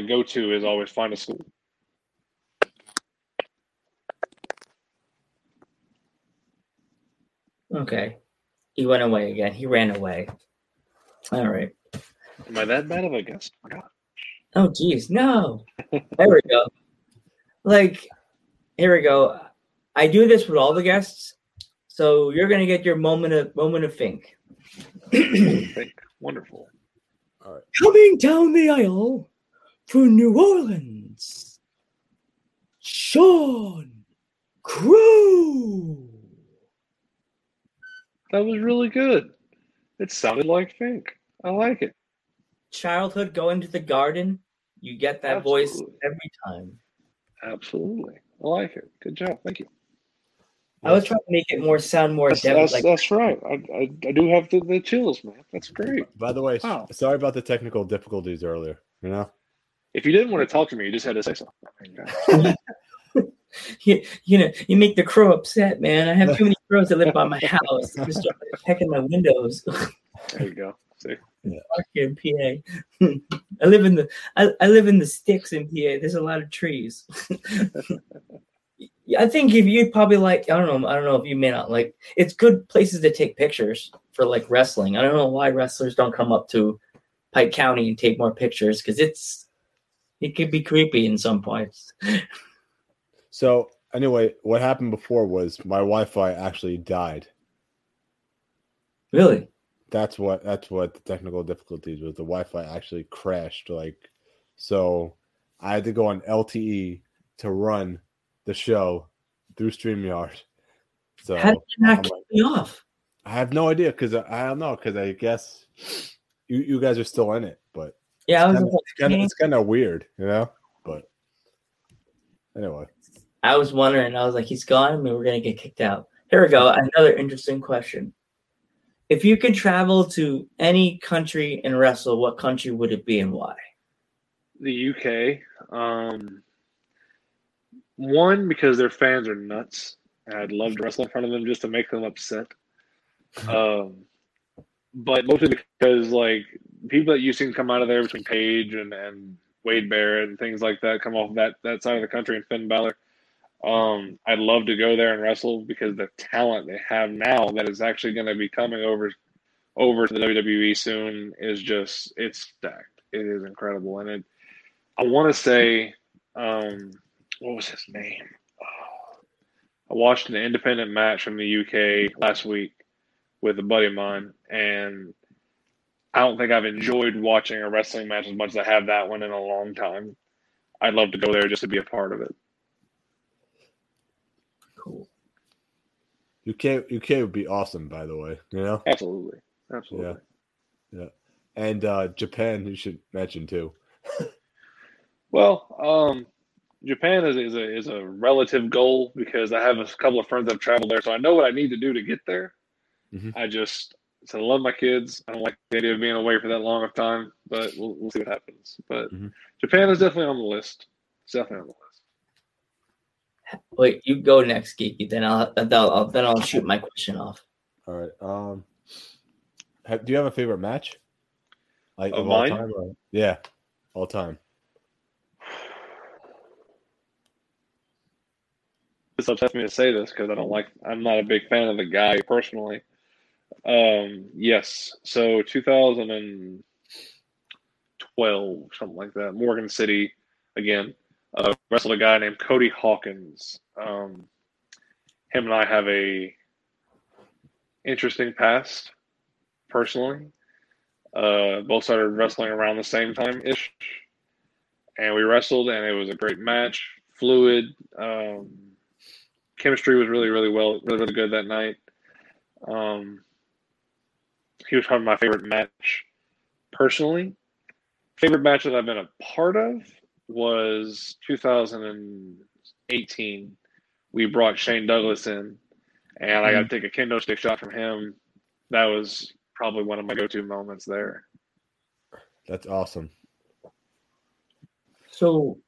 go-to is always find a school. Okay, he went away again. He ran away. All right. Am I that bad of a guest? Oh geez, no. There we go. Like, here we go. I do this with all the guests. So you're going to get your moment of fink. Wonderful. All right. Coming down the aisle for New Orleans, Sean Crow. That was really good. It sounded like Fink. I like it. Childhood going to the garden. You get that Absolutely. Voice every time. Absolutely. I like it. Good job. Thank you. I was trying to make it more sound more. That's right. I do have the chills, man. That's great. By the way, wow. Sorry about the technical difficulties earlier. You know, if you didn't want to talk to me, you just had to say something. You know, you make the crow upset, man. I have too many crows that live by my house. They just start pecking my windows. There you go. See. Yeah. In PA, I live in the sticks in PA. There's a lot of trees. I think if you probably like, I don't know if you may not like. It's good places to take pictures for like wrestling. I don't know why wrestlers don't come up to Pike County and take more pictures because it could be creepy in some points. So anyway, what happened before was my Wi-Fi actually died. Really? That's what the technical difficulties was. The Wi-Fi actually crashed. Like, so I had to go on LTE to run the show through StreamYard. So how did it not kick me off? I have no idea because I don't know because I guess you guys are still in it, but yeah, it's kind of weird, you know. But anyway, I was wondering. I was like, he's gone. I mean, we're gonna get kicked out. Here we go. Another interesting question. If you could travel to any country and wrestle, what country would it be and why? The UK. One, because their fans are nuts. And I'd love to wrestle in front of them just to make them upset. But mostly because, like, people that you've seen come out of there between Paige and Wade Barrett and things like that come off that side of the country and Finn Balor. I'd love to go there and wrestle because the talent they have now that is actually going to be coming over to the WWE soon is just, it's stacked. It is incredible. And I want to say, what was his name? I watched an independent match from the UK last week with a buddy of mine, and I don't think I've enjoyed watching a wrestling match as much as I have that one in a long time. I'd love to go there just to be a part of it. Cool. UK would be awesome, by the way. You know, absolutely. Yeah. And Japan, you should mention too. Well, Japan is a relative goal because I have a couple of friends that have traveled there, so I know what I need to do to get there. Mm-hmm. I love my kids. I don't like the idea of being away for that long of time, but we'll see what happens. But mm-hmm. Japan is definitely on the list. It's definitely on the list. Wait, you go next, Geeky. Then I'll shoot my question off. All right. Do you have a favorite match? Like of all mine? Time? Or? Yeah, all time. It's upset for me to say this because I'm not a big fan of the guy personally. Yes. So 2012, something like that. Morgan City again. Wrestled a guy named Cody Hawkins. Him and I have a interesting past, personally. Both started wrestling around the same time-ish. And we wrestled, and it was a great match. Fluid. Chemistry was really, really well, really, really good that night. He was probably my favorite match, personally. Favorite match that I've been a part of was 2018. We brought Shane Douglas in, and I got to take a kendo stick shot from him. That was probably one of my go-to moments there. That's awesome. So,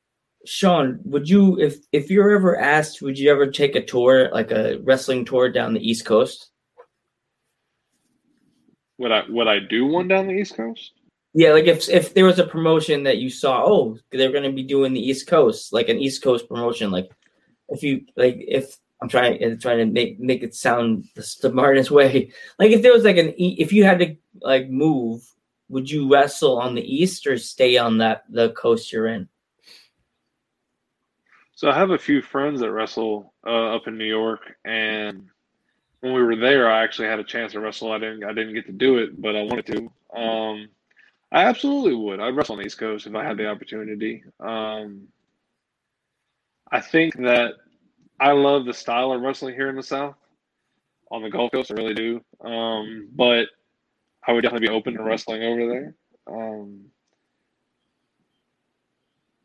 Sean, would you, if you're ever asked, would you ever take a tour, like a wrestling tour down the East Coast? Would I do one down the East Coast? Yeah, like if there was a promotion that you saw, oh, they're going to be doing the East Coast, like an East Coast promotion. Like if I'm trying to make it sound the smartest way, like if there was like if you had to like move, would you wrestle on the East or stay on the coast you're in? So I have a few friends that wrestle up in New York, and when we were there, I actually had a chance to wrestle. I didn't get to do it, but I wanted to. I absolutely would. I'd wrestle on the East Coast if I had the opportunity. I think that I love the style of wrestling here in the South, on the Gulf Coast, I really do. But I would definitely be open to wrestling over there.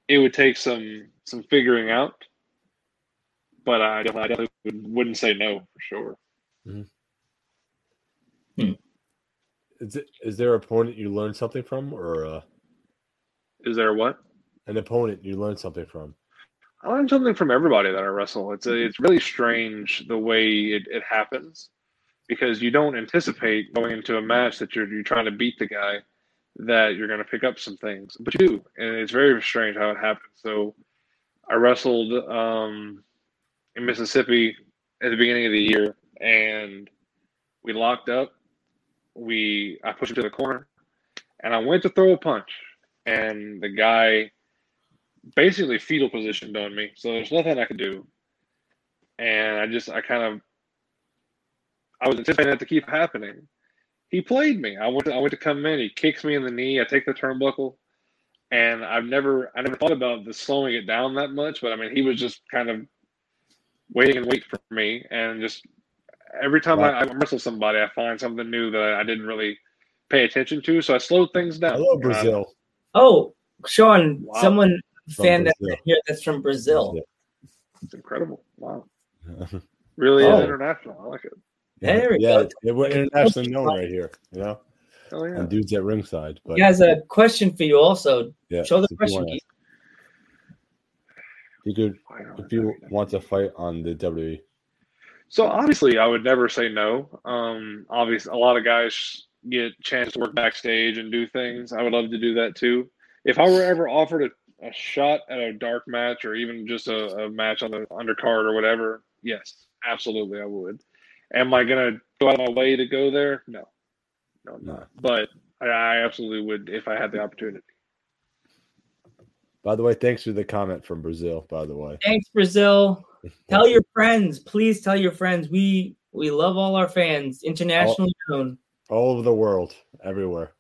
It would take some figuring out, but I definitely wouldn't say no for sure. Mm-hmm. Hmm. Is there an opponent you learned something from, or is there what? An opponent you learned something from? I learned something from everybody that I wrestle. It's really strange the way it happens, because you don't anticipate going into a match that you're trying to beat the guy, that you're going to pick up some things, but you do, and it's very strange how it happens. So I wrestled in Mississippi at the beginning of the year, and we locked up. I pushed him to the corner, and I went to throw a punch, and the guy basically fetal positioned on me, so there's nothing I could do. And I was anticipating that to keep happening. He played me. I went to come in. He kicks me in the knee. I take the turnbuckle, and I never thought about the slowing it down that much. But I mean, he was just kind of waiting for me, and just every time I wrestle somebody, I find something new that I didn't really pay attention to. So I slowed things down. Hello, Brazil. Oh, Sean, wow. Someone fan that here that's from Brazil. It's incredible. Wow, really is international. I like it. There we go. Yeah, we're internationally known right here, you know. Oh, yeah. And dudes at ringside. But he has a question for you also. Yeah, show the question. If you want to fight on the WWE. So obviously, I would never say no. Obviously, a lot of guys get a chance to work backstage and do things. I would love to do that too. If I were ever offered a shot at a dark match, or even just a match on the undercard or whatever, yes, absolutely, I would. Am I going to go out of my way to go there? No. No, I'm not. But I absolutely would if I had the opportunity. By the way, thanks for the comment from Brazil, by the way. Thanks, Brazil. Tell your friends. Please tell your friends. We love all our fans, internationally known. All over the world, everywhere.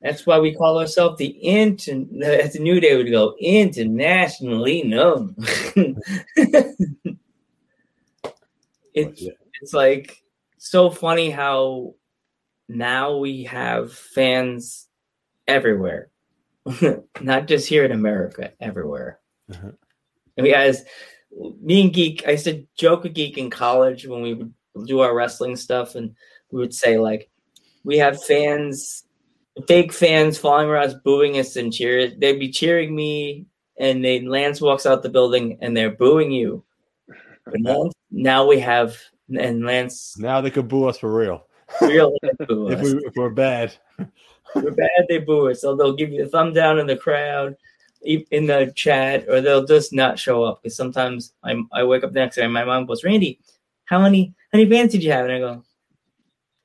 That's why we call ourselves the as the New Day would go, internationally known. It's like so funny how now we have fans everywhere, not just here in America, everywhere. Uh-huh. And me and Geek, I used to joke with Geek in college when we would do our wrestling stuff, and we would say, like, we have fans, fake fans following us, booing us and cheering. They'd be cheering me, and then Lance walks out the building, and they're booing you. But now we have... And Lance, now they could boo us for real. If we're bad. If we're bad, they boo us. So they'll give you a thumb down in the crowd, in the chat, or they'll just not show up. Because sometimes I wake up the next day and my mom goes, "Randy, how many fans did you have?" And I go,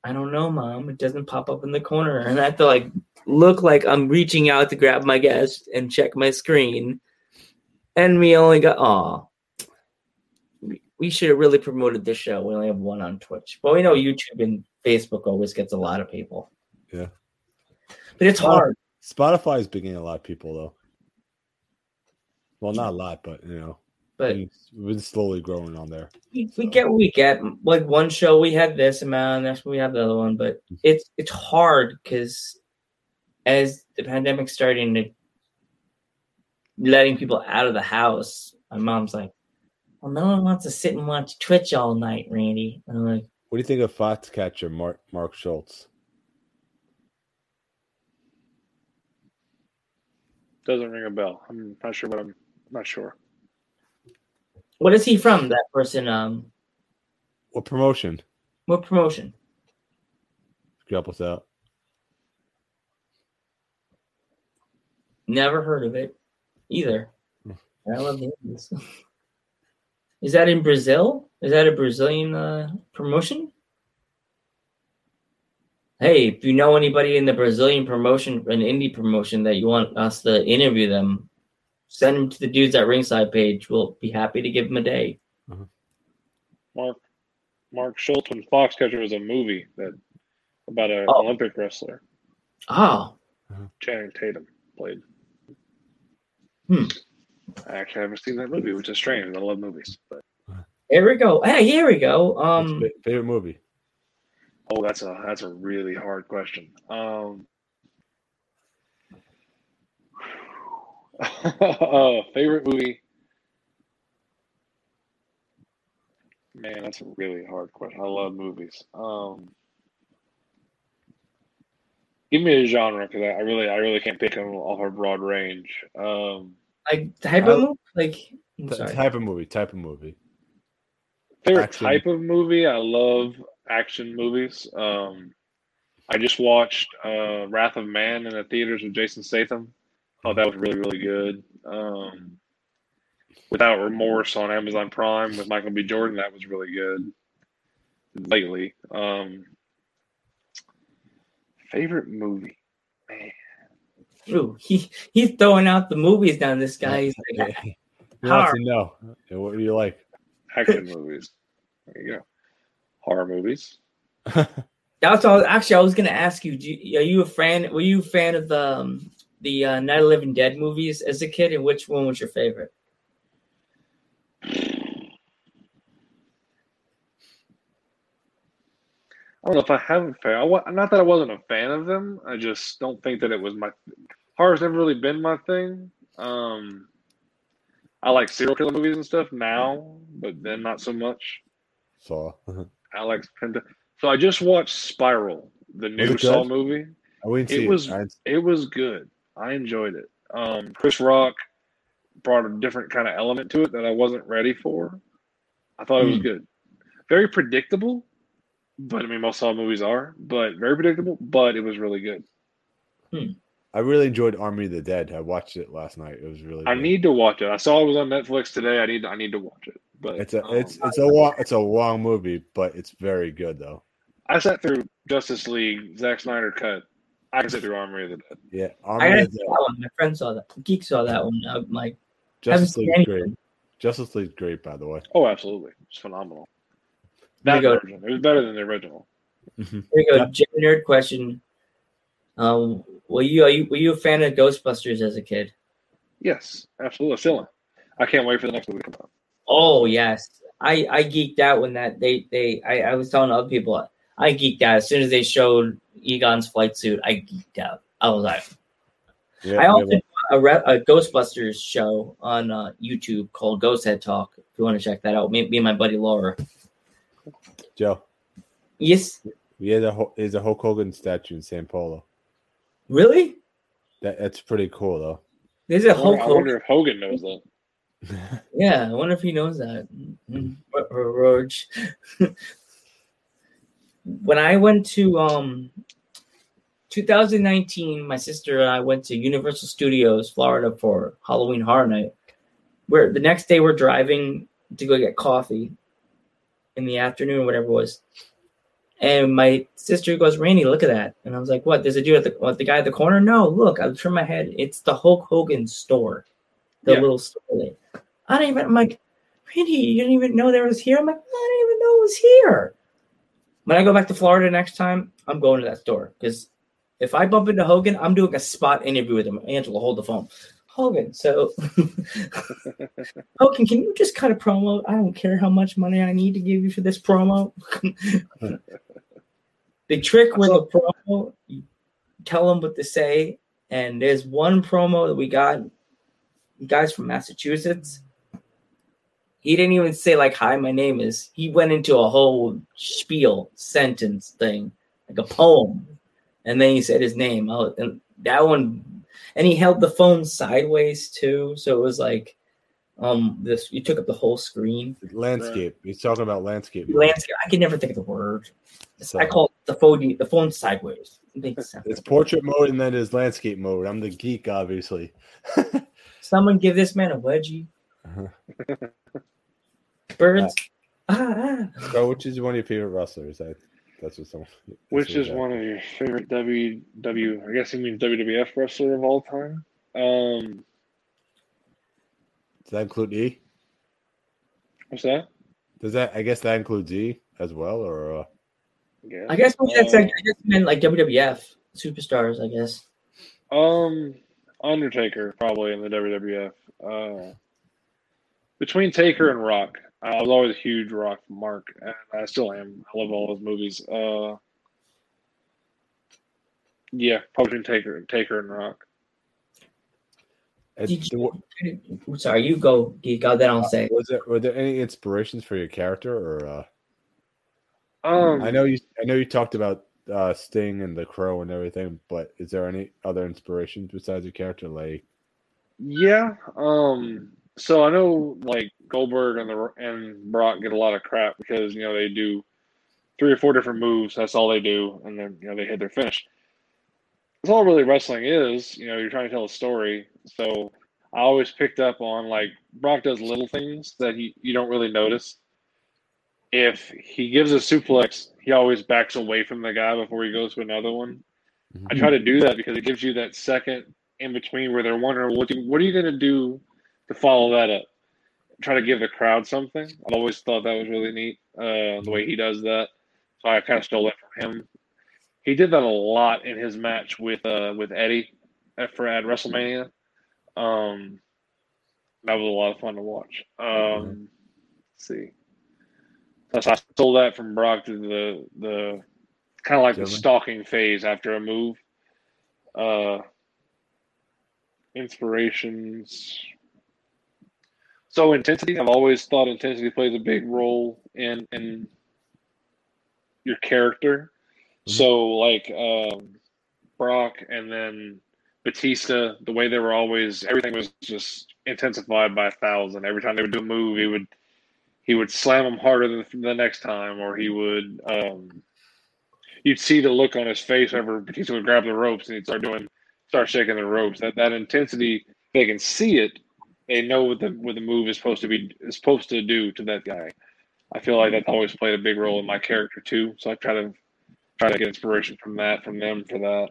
"I don't know, Mom. It doesn't pop up in the corner." And I have to look like I'm reaching out to grab my guest and check my screen. And we only got we should have really promoted this show. We only have one on Twitch. But we know YouTube and Facebook always gets a lot of people. Yeah. But it's hard. Spotify is bringing a lot of people, though. Well, not a lot, but, you know. But we've been slowly growing on there. We get what we get. Like, one show we had this amount, and next we have the other one. But it's hard because as the pandemic's starting to letting people out of the house, my mom's like, "Well, no one wants to sit and watch Twitch all night, Randy." And I'm like, what do you think of Foxcatcher Mark Schultz? Doesn't ring a bell. I'm not sure, but I'm not sure. What is he from, that person? What promotion? What promotion? Could you help us out? Never heard of it either. I love the Indians. Is that in Brazil? Is that a Brazilian promotion? Hey, if you know anybody in the Brazilian promotion, an indie promotion that you want us to interview them, send them to the Dudes at Ringside page. We'll be happy to give them a day. Mm-hmm. Mark Schultz from Foxcatcher was a movie about an Olympic wrestler. Oh, Channing Tatum played. I actually haven't seen that movie, which is strange. I love movies. But here we go. Hey, here we go. Favorite movie? Oh, that's a really hard question. Favorite movie? Man, that's a really hard question. I love movies. Give me a genre because I really can't pick them off a broad range. Type of movie. Favorite action. Type of movie? I love action movies. I just watched Wrath of Man in the theaters with Jason Statham. Oh, that was really, really good. Without Remorse on Amazon Prime with Michael B. Jordan, that was really good. Lately, favorite movie, man. Ooh, he's throwing out the movies down. This guy, he's like, he wants to know. What do you like? Action movies. There you go. Horror movies. That's all. Actually, I was going to ask you. Were you a fan of the Night of the Living Dead movies as a kid, and which one was your favorite? I don't know if I haven't fan. Not that I wasn't a fan of them. I just don't think that it was my horror's never really been my thing. I like serial killer movies and stuff now, but then not so much. Saw. Alex Penta. So I just watched Spiral, the new Saw movie. It was good. I enjoyed it. Chris Rock brought a different kind of element to it that I wasn't ready for. I thought it was good. Very predictable. But I mean, most Saw movies are, but very predictable. But it was really good. I really enjoyed Army of the Dead. I watched it last night. It was really good. I need to watch it. I saw it was on Netflix today. I need to watch it. But it's a long movie, but it's very good though. I sat through Justice League, Zack Snyder cut. I can sit through Army of the Dead. Yeah, I didn't see that one. My friend saw that. Geek saw that one. I'm like, Justice League's great. Justice League's great, by the way. Oh, absolutely, it's phenomenal. That version. It was better than the original. Here we go. Nerd question. Were you a fan of Ghostbusters as a kid? Yes, absolutely. Still, I can't wait for the next movie to come out. Oh yes, I geeked out when that I was telling other people I geeked out as soon as they showed Egon's flight suit. I geeked out. I was like, yeah, I also a Ghostbusters show on YouTube called Ghosthead Talk. If you want to check that out, me and my buddy Laura. Joe. Yes. Yeah, there's a Hulk Hogan statue in São Paulo. Really? That's pretty cool, though. There's a Hulk Hogan. I wonder if Hogan knows that. Yeah, I wonder if he knows that. When I went to 2019, my sister and I went to Universal Studios, Florida, for Halloween Horror Night. Where the next day we're driving to go get coffee. In the afternoon, whatever it was, and my sister goes, "Randy, look at that!" And I was like, "What? There's a dude at the guy at the corner?" No, look. I turned my head. It's the Hulk Hogan store, little store. There. I'm like, Randy, you didn't even know there was here. I'm like, I didn't even know it was here. When I go back to Florida next time, I'm going to that store because if I bump into Hogan, I'm doing a spot interview with him. Angela, hold the phone. Hogan, so Hogan, can you just cut a promo? I don't care how much money I need to give you for this promo. The trick with a promo, you tell them what to say. And there's one promo that we got, you guys from Massachusetts. He didn't even say like, "Hi, my name is." He went into a whole spiel sentence thing, like a poem, and then he said his name. Oh, and that one. And he held the phone sideways too, so it was like this. You took up the whole screen. Landscape. He's talking about landscape. Landscape. I can never think of the word. So. I call it the phone sideways. It makes sense. It's portrait mode, and then it's landscape mode. I'm the geek, obviously. Someone give this man a wedgie. Birds. So, which is one of your favorite wrestlers? One of your favorite I guess he means WWF wrestler of all time. Does that include E? What's that? I guess that includes E as well, or? Yeah. I guess that's meant like WWF superstars. I guess. Undertaker, probably, in the WWF. Between Taker and Rock. I was always a huge Rock mark, and I still am. I love all his movies. Yeah, probably Taker and Rock. Sorry, you go geek out that on stage. Were there any inspirations for your character, or I know you talked about Sting and the Crow and everything, but is there any other inspirations besides your character? Like, yeah, so I know like Goldberg and Brock get a lot of crap because they do 3 or 4 different moves. That's all they do, and then they hit their finish. That's all really wrestling is. You're trying to tell a story. So I always picked up on like Brock does little things that you don't really notice. If he gives a suplex, he always backs away from the guy before he goes to another one. Mm-hmm. I try to do that because it gives you that second in between where they're wondering what are you going to do to follow that up. Try to give the crowd something. I've always thought that was really neat the way he does that. So I kind of stole that from him. He did that a lot in his match with Eddie at WrestleMania. That was a lot of fun to watch. Let's see. Plus, I stole that from Brock to the kind of like the stalking phase after a move. Inspirations. So intensity. I've always thought intensity plays a big role in your character. So, like, Brock and then Batista, the way they were always, everything was just intensified by 1,000. Every time they would do a move, he would slam them harder than the next time, or he would, you'd see the look on his face whenever Batista would grab the ropes and he'd start shaking the ropes. That intensity, they can see it. They know what the move is supposed to do to that guy. I feel like that's always played a big role in my character too. So I try to get inspiration from them for that.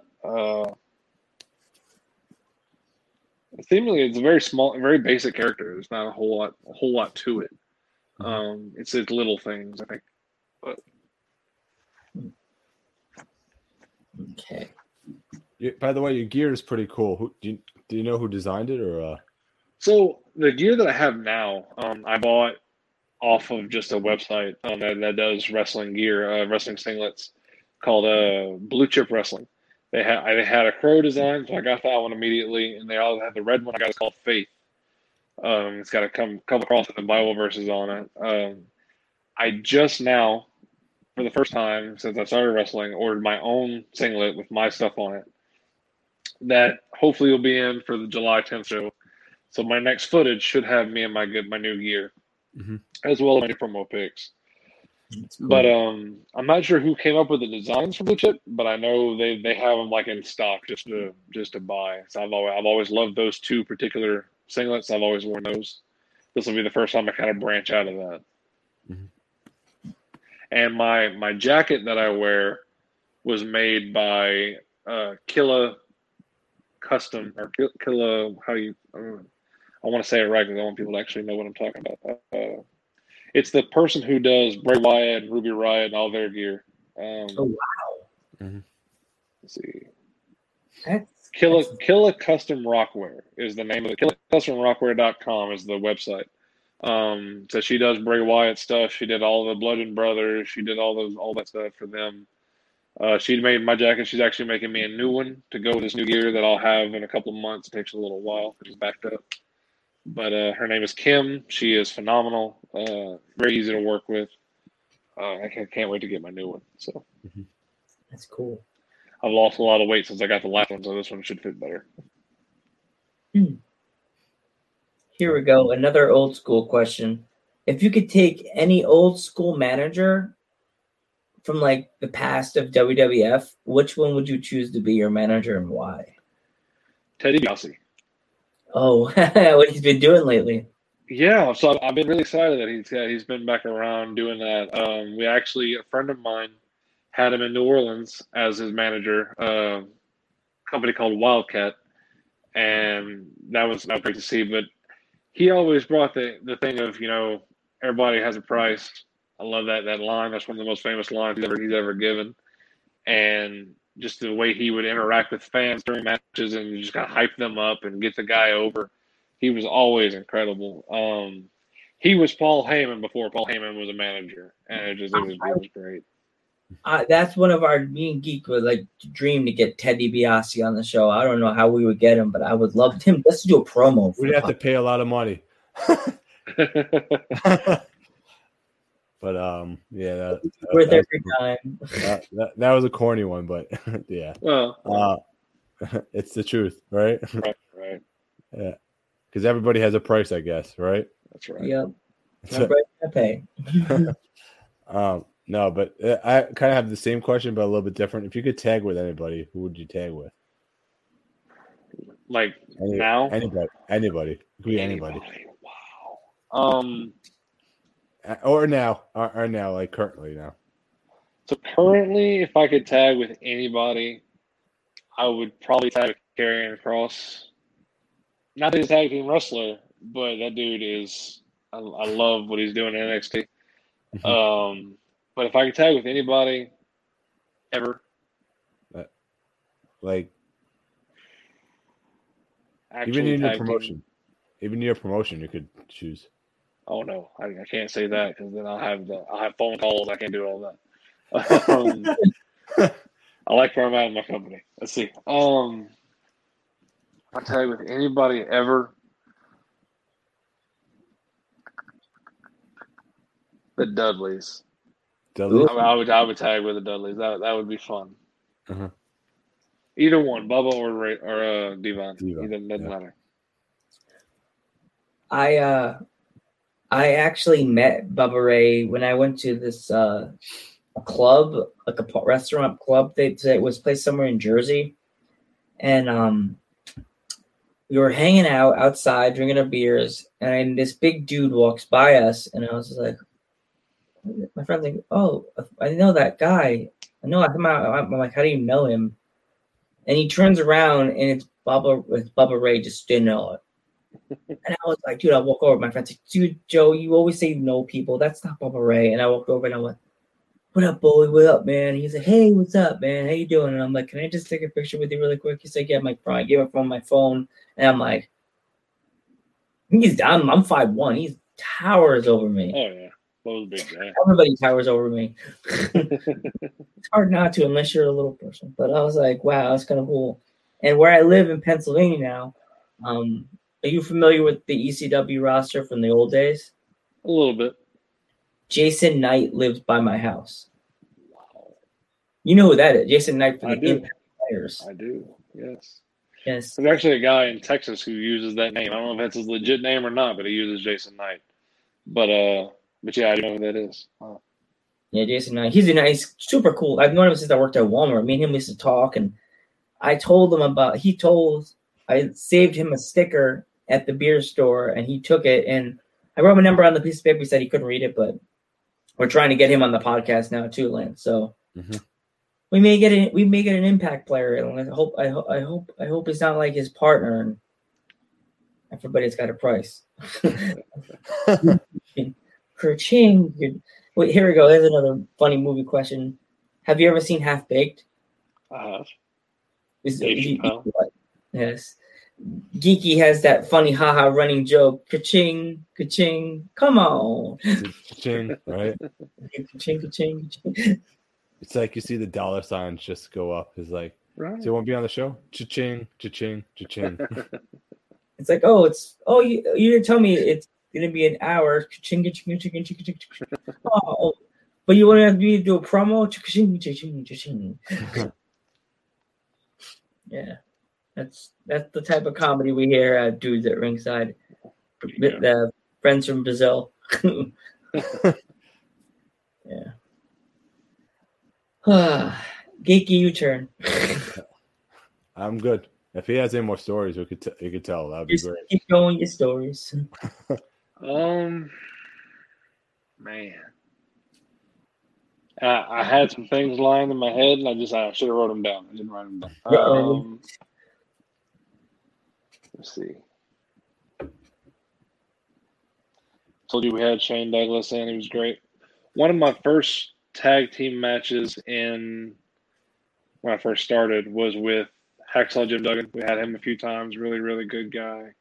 Seemingly, it's a very small, very basic character. There's not a whole lot to it. It's little things, I think. But. Okay. By the way, your gear is pretty cool. Do you know who designed it, or? So the gear that I have now, I bought off of just a website that does wrestling gear, wrestling singlets. Called Blue Chip Wrestling. They had a Crow design, so I got that one immediately, and they all had the red one I got is called Faith. It's got to come across with the Bible verses on it. I just now, for the first time since I started wrestling, ordered my own singlet with my stuff on it. That hopefully will be in for the July 10th show. So my next footage should have me and my new gear, as well as my promo pics. Cool. But I'm not sure who came up with the designs for Blue Chip, but I know they have them like in stock just to buy. So I've always loved those two particular singlets. I've always worn those. This will be the first time I kind of branch out of that. Mm-hmm. And my jacket that I wear was made by Killa Custom or Killa. I want to say it right because I want people to actually know what I'm talking about. It's the person who does Bray Wyatt and Ruby Riott and all their gear. Wow. Mm-hmm. Let's see. Killa Custom Rockwear is the name of it. KillaCustomRockwear.com is the website. So she does Bray Wyatt stuff. She did all the Bludgeon Brothers. She did all that stuff for them. She made my jacket. She's actually making me a new one to go with this new gear that I'll have in a couple of months. It takes a little while because it's backed up. But her name is Kim. She is phenomenal. Very easy to work with. I can't wait to get my new one. So that's cool. I've lost a lot of weight since I got the last one, so this one should fit better. Here we go. Another old school question. If you could take any old school manager from like the past of WWF, which one would you choose to be your manager and why? Ted DiBiase. Oh, what he's been doing lately. Yeah, so I've been really excited that he's been back around doing that. We actually, a friend of mine had him in New Orleans as his manager, a company called Wildcat, and that was great to see. But he always brought the thing of, everybody has a price. I love that line. That's one of the most famous lines he's ever given. And just the way he would interact with fans during matches and just kind of hype them up and get the guy over. He was always incredible. He was Paul Heyman before Paul Heyman was a manager, and it was great. That's one of our, me and Geek would like to dream to get Ted DiBiase on the show. I don't know how we would get him, but I would love him. Let's do a promo. We'd have to pay a lot of money. But yeah, worth every time. That was a corny one, but yeah. Well, it's the truth, right? Right. Yeah, because everybody has a price, I guess, right? That's right. Yeah, I pay. No, but I kind of have the same question, but a little bit different. If you could tag with anybody, who would you tag with? Like now? Anybody. It could be anybody. Wow. Or now, like currently now. So currently, if I could tag with anybody, I would probably tag Karrion Kross. Not that he's a tag team wrestler, but that dude is – I love what he's doing in NXT. But if I could tag with anybody ever. Like even in your promotion, you could choose. Oh no, I can't say that because then I'll have phone calls. I can't do all that. I like where I'm at in my company. Let's see. I'll tag with anybody ever. The Dudleys. I would tag with the Dudleys. That would be fun. Uh-huh. Either one, Bubba or Devon. It doesn't matter. I actually met Bubba Ray when I went to this club, like a restaurant club. It was placed somewhere in Jersey, and we were hanging out outside drinking our beers, and this big dude walks by us, and I was just like. My friend's like, oh, I know that guy. I know him. I'm like, how do you know him? And he turns around, and it's Bubba Ray, just didn't know it. And I was like, dude, I walk over. My friend's like, dude, Joe, you always say you know people. That's not Bubba Ray. And I walked over, and I went, what up, boy? What up, man? And he's like, hey, what's up, man? How you doing? And I'm like, can I just take a picture with you really quick? He's like, yeah, my friend. I gave up on my phone, and I'm like, he's down. I'm 5'1". He towers over me. Oh, yeah. Big guy. Everybody towers over me. It's hard not to unless you're a little person. But I was like, wow, that's kind of cool. And where I live in Pennsylvania now, are you familiar with the ECW roster from the old days? A little bit. Jason Knight lives by my house. Wow. You know who that is? Jason Knight from the Impact Players. I do, yes. Yes. There's actually a guy in Texas who uses that name. I don't know if that's his legit name or not, but he uses Jason Knight. But yeah, I know who that is. Wow. Yeah, Jason Knight. He's a nice, super cool. I've known him since I worked at Walmart. Me and him used to talk, and I told him I saved him a sticker at the beer store, and he took it, and I wrote my number on the piece of paper. He said he couldn't read it, but we're trying to get him on the podcast now too, Lance. So we may get an Impact player. And I hope he's not like his partner. And everybody's got a price. Kerching. Wait, here we go. There's another funny movie question. Have you ever seen Half Baked? I have. Yes. Geeky has that funny haha running joke. Kerching, kerching, come on. Kerching, right? Kerching, kerching, kerching. It's like you see the dollar signs just go up. It's like, right. So you won't be on the show? Cha-ching, cha-ching, cha-ching. It's like, you didn't tell me it's gonna be an hour. Oh, but you wouldn't have to do a promo. Yeah, that's the type of comedy we hear at Dudes at Ringside. Yeah. The friends from Brazil. Yeah. Geeky, you turn. I'm good. If he has any more stories, you could tell. That'd be great. Keep going your stories. Man, I had some things lying in my head, and I should have wrote them down. I didn't write them down. Let's see. Told you we had Shane Douglas, and he was great. One of my first tag team matches in when I first started was with Hacksaw Jim Duggan. We had him a few times. Really, really good guy.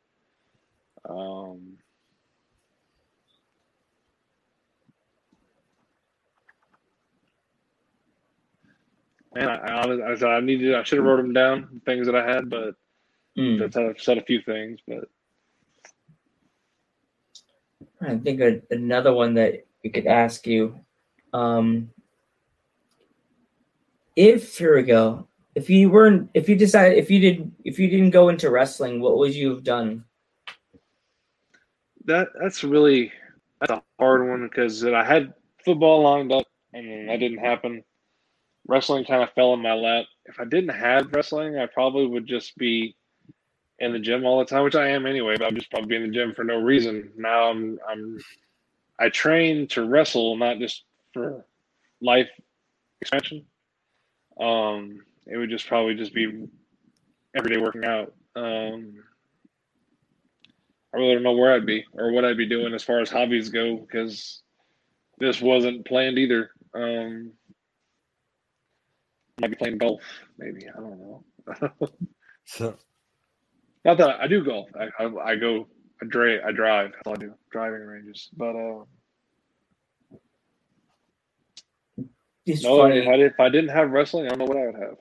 And I should have wrote them down, things that I had, but I've said a few things. But I think another one that we could ask you, if you didn't go into wrestling, what would you have done? That's a hard one because I had football lined up and that didn't happen. Wrestling kind of fell in my lap. If I didn't have wrestling, I probably would just be in the gym all the time, which I am anyway, but I'm just probably in the gym for no reason. Now I train to wrestle, not just for life expansion. It would just probably just be everyday working out. I really don't know where I'd be or what I'd be doing as far as hobbies go, because this wasn't planned either. Might be playing golf, maybe. I don't know. So, not that I do golf. I drive. That's all I do, driving ranges. But if I didn't have wrestling, I don't know what I would have.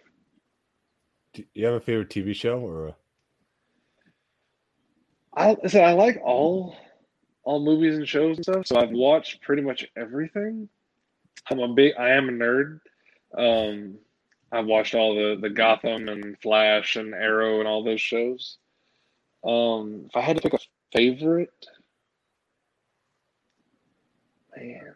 Do you have a favorite TV show or? I like all movies and shows and stuff. So I've watched pretty much everything. I am a nerd. I've watched all the Gotham and Flash and Arrow and all those shows. If I had to pick a favorite, man,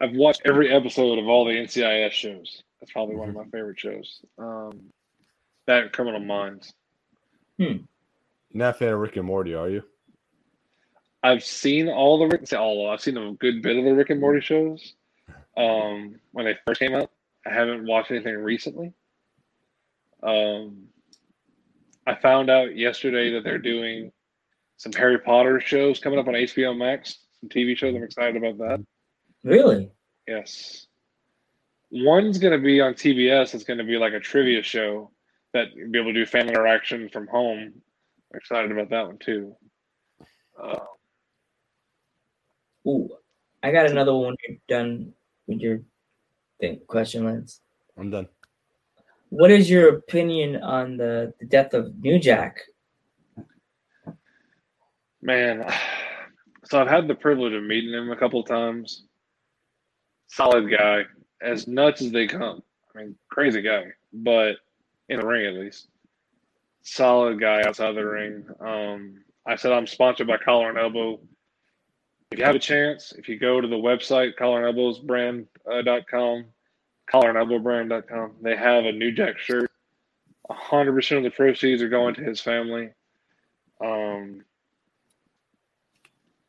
I've watched every episode of all the NCIS shows. That's probably one of my favorite shows. That Criminal Minds. Not a fan of Rick and Morty, are you? I've seen a good bit of the Rick and Morty shows. When they first came out, I haven't watched anything recently. I found out yesterday that they're doing some Harry Potter shows coming up on HBO Max, some TV shows. I'm excited about that. Really? Yes. One's going to be on TBS. It's going to be like a trivia show that you'll be able to do fan interaction from home. I'm excited about that one too. I got another one when you're done with your question, Lance. I'm done. What is your opinion on the death of New Jack? Man, so I've had the privilege of meeting him a couple of times. Solid guy, as nuts as they come. I mean, crazy guy, but in the ring at least. Solid guy outside the ring. I said I'm sponsored by Collar and Elbow. If you have a chance, if you go to the website, collarandelbowbrand.com, they have a New Jack shirt. 100% of the proceeds are going to his family.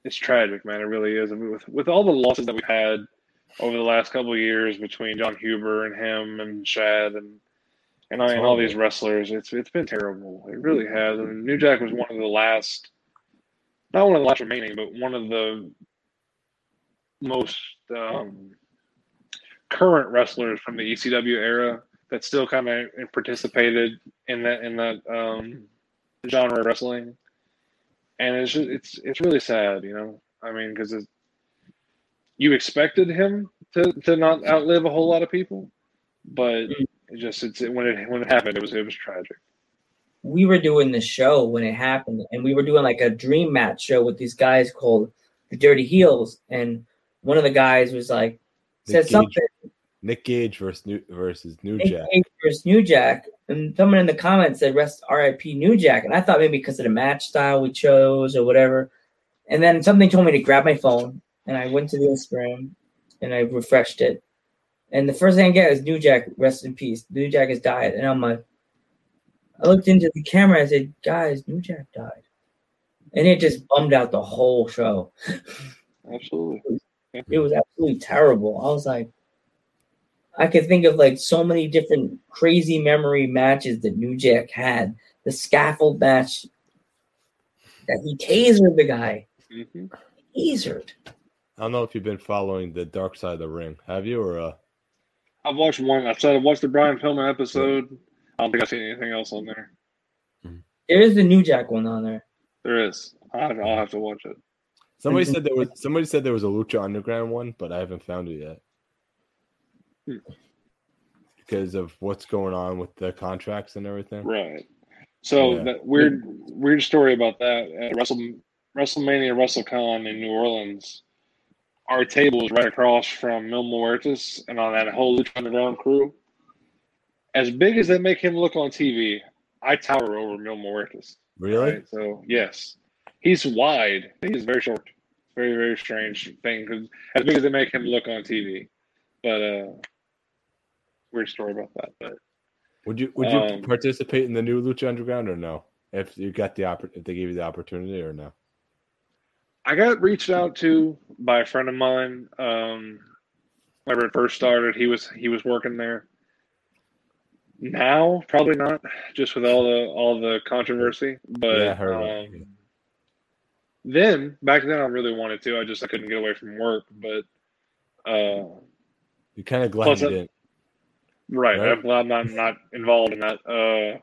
It's tragic, man. It really is. I mean, with all the losses that we've had over the last couple of years between John Huber and him and Shad and all these wrestlers, it's been terrible. It really has. I mean, New Jack was one of the last... not one of the last remaining, but one of the most current wrestlers from the ECW era that still kind of participated in that genre of wrestling. And it's just, it's really sad, you know. I mean, because you expected him to not outlive a whole lot of people, but when it happened, it was tragic. We were doing the show when it happened, and we were doing like a dream match show with these guys called the Dirty Heels. And one of the guys was like, Nick Gage versus New Jack. And someone in the comments said, "Rest R.I.P. New Jack." And I thought maybe because of the match style we chose or whatever. And then something told me to grab my phone, and I went to the Instagram and I refreshed it. And the first thing I get is New Jack, rest in peace. New Jack has died. And I'm like, I looked into the camera. I said, "Guys, New Jack died," and it just bummed out the whole show. Absolutely, it was absolutely terrible. I was like, I could think of like so many different crazy memory matches that New Jack had. The scaffold match that he tasered the guy. Mm-hmm. Tasered. I don't know if you've been following the Dark Side of the Ring, have you? Or I've watched one. I've watched the Brian Pillman episode. I don't think I've seen anything else on there. There is the New Jack one on there. There is. I'll have to watch it. Somebody said there was a Lucha Underground one, but I haven't found it yet. Because of what's going on with the contracts and everything. Right. So that weird story about that at WrestleCon in New Orleans. Our table is right across from Mil Muertes and on that whole Lucha Underground crew. As big as they make him look on TV, I tower over Mil Muertes. Really? Right? So, yes. He's wide. He's very short. Very, very strange thing. Cause as big as they make him look on TV. But, weird story about that. But would you participate in the new Lucha Underground or no? If they gave you the opportunity or no? I got reached out to by a friend of mine. Whenever it first started, he was working there. Now, probably not, just with all the controversy. But yeah, I heard it. Then back then, I really wanted to. I couldn't get away from work. But you're kind of glad you didn't, right? I'm glad I'm not involved in that.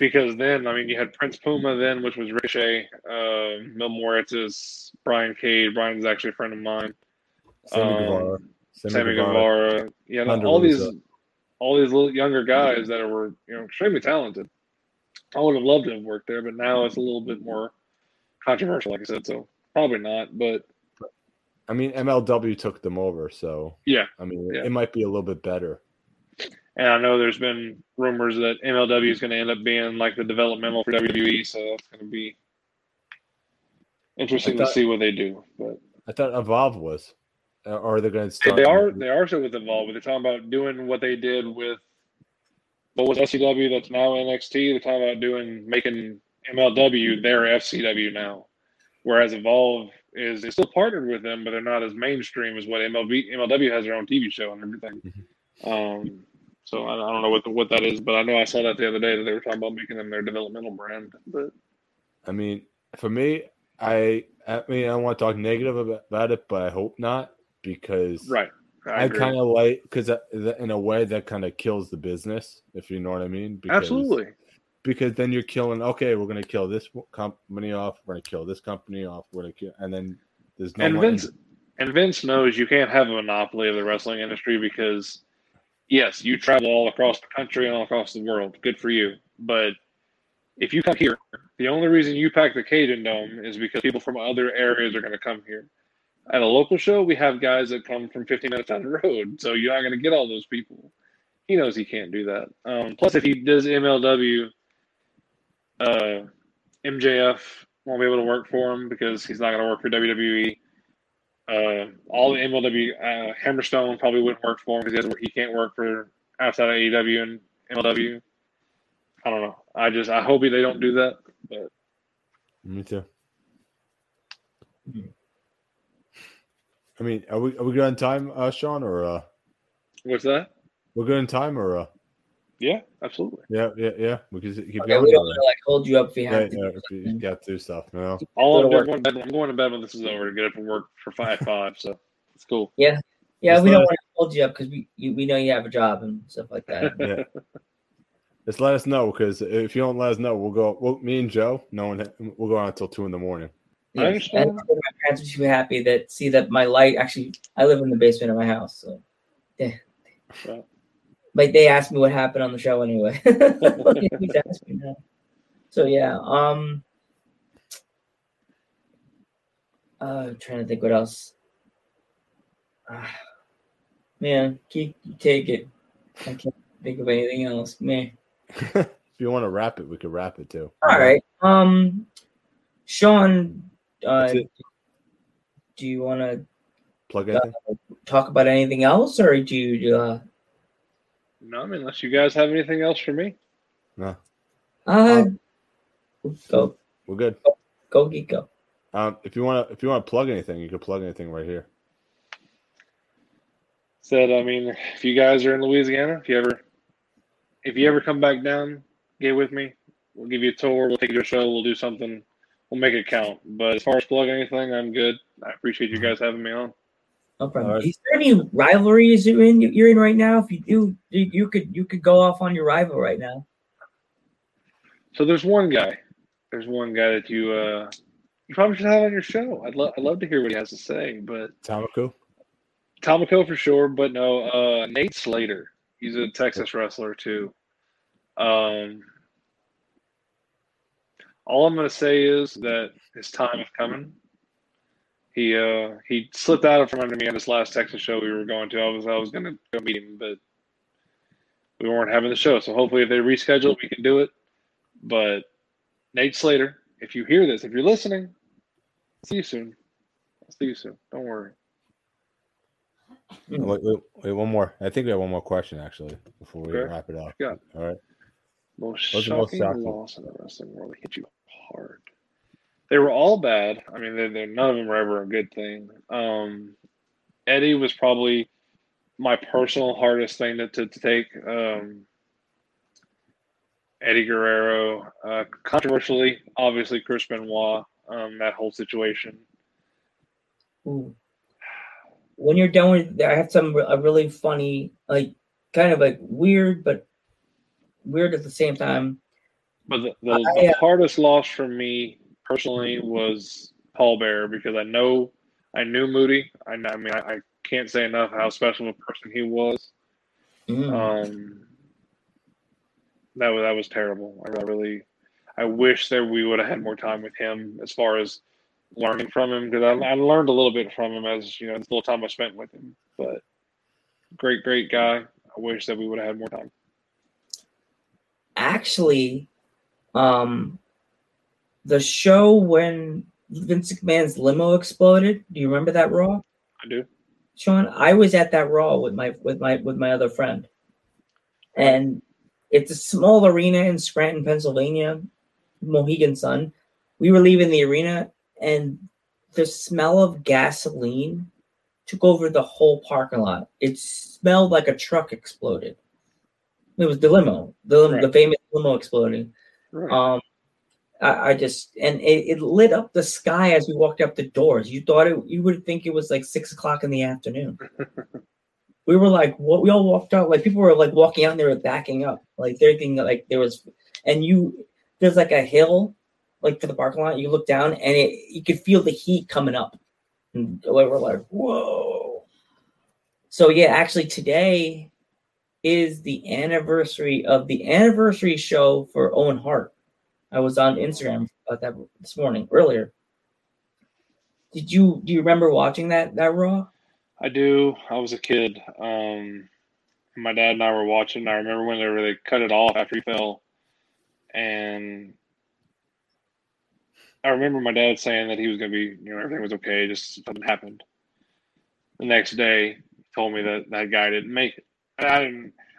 Because then, I mean, you had Prince Puma then, which was Ricochet, Mil Muertes, Brian Cage. Brian's actually a friend of mine. Sammy Guevara. Yeah, all these little younger guys that were extremely talented. I would have loved to have worked there, but now it's a little bit more controversial, like I said. So probably not. But I mean, MLW took them over, so yeah. I mean, it might be a little bit better. And I know there's been rumors that MLW is going to end up being like the developmental for WWE, so it's going to be interesting to see what they do. But I thought Evolve was. Or are they going to start? They are still with Evolve, but they're talking about doing what they did with what was SCW that's now NXT. They're talking about making MLW their FCW now, whereas Evolve is still partnered with them, but they're not as mainstream as what MLW has their own TV show and everything. So I don't know what that is, but I know I saw that the other day that they were talking about making them their developmental brand. But I mean, for me, I mean, I don't want to talk negative about it, but I hope not, because right, I kind of like, because in a way that kind of kills the business, if you know what I mean. Absolutely. Because then you're killing. Okay, we're going to kill this company off. We're going to kill this company off. We're going to kill, and then there's no. And Vince knows you can't have a monopoly of the wrestling industry because. Yes, you travel all across the country and all across the world. Good for you. But if you come here, the only reason you pack the Cajun Dome is because people from other areas are going to come here. At a local show, we have guys that come from 15 minutes down the road, so you're not going to get all those people. He knows he can't do that. Plus, if he does MLW, MJF won't be able to work for him because he's not going to work for WWE. All the MLW, Hammerstone probably wouldn't work for him because he can't work for outside of AEW and MLW. I don't know. I hope they don't do that. But me too. I mean, are we good on time, Sean? Or what's that? We're good on time, or yeah, absolutely. Yeah. We can keep going. We don't want to hold you up if you have to. Yeah, you got to do stuff. No. I'm going to bed when this is over to get up and work for 5:05. So it's cool. Yeah. We don't want to hold you up because we know you have a job and stuff like that. Yeah. Just let us know, because if you don't let us know, we'll go. Me and Joe, we'll go on until 2 a.m. Yeah, I understand. And my parents would be happy that my light. Actually, I live in the basement of my house, so yeah. Well, like they asked me what happened on the show anyway. So yeah. I'm trying to think what else. Man, you take it. I can't think of anything else. Man. If you want to wrap it, we could wrap it too. All right. Sean, do you want to plug in? Talk about anything else, or do you? No, unless you guys have anything else for me. No. Go. We're good. Go Geek Go. If you want to plug anything, you can plug anything right here. If you guys are in Louisiana, if you ever come back down, get with me. We'll give you a tour. We'll take you to a show. We'll do something. We'll make it count. But as far as plug anything, I'm good. I appreciate you guys having me on. No problem. Is there any rivalries you're in right now? If you do, you could go off on your rival right now. So there's one guy. There's one guy that you probably should have on your show. I'd love to hear what he has to say. But Tamaku for sure. But no, Nate Slater. He's a Texas wrestler too. All I'm going to say is that his time is coming. He slipped out from under me on this last Texas show we were going to. I was going to go meet him, but we weren't having the show. So hopefully if they reschedule, we can do it. But Nate Slater, if you hear this, if you're listening, see you soon. I'll see you soon. Don't worry. Wait, one more. I think we have one more question, actually, before we wrap it up. Yeah. All right. Most shocking loss in the wrestling world. They hit you hard. They were all bad. I mean, none of them were ever a good thing. Eddie was probably my personal hardest thing to take. Eddie Guerrero, controversially, obviously Chris Benoit, that whole situation. Ooh. When you're done with, I have a really funny, like kind of like weird, but weird at the same time. But the hardest loss for me personally was Paul Bearer, because I knew Moody. I mean, I can't say enough how special a person he was. Mm. That was terrible. I wish that we would have had more time with him as far as learning from him, because I learned a little bit from him as you know the little time I spent with him. But great guy. I wish that we would have had more time. Actually, the show when Vince McMahon's limo exploded. Do you remember that Raw? I do. Sean, I was at that Raw with my other friend, and it's a small arena in Scranton, Pennsylvania, Mohegan Sun. We were leaving the arena, and the smell of gasoline took over the whole parking lot. It smelled like a truck exploded. It was the limo, right. The famous limo exploding. Right. It lit up the sky as we walked up the doors. You would think it was like 6 o'clock in the afternoon. We were like, what? We all walked out. Like people were like walking out and they were backing up. Like they're thinking like there was, and there's like a hill, like to the parking lot. You look down and you could feel the heat coming up. And we're like, whoa. So yeah, actually today is the anniversary of the anniversary show for Owen Hart. I was on Instagram about that this morning earlier. Do you remember watching that Raw? I do. I was a kid. My dad and I were watching. I remember when they cut it off after he fell. And I remember my dad saying that he was going to be, everything was okay. Just something happened. The next day, he told me that guy didn't make it.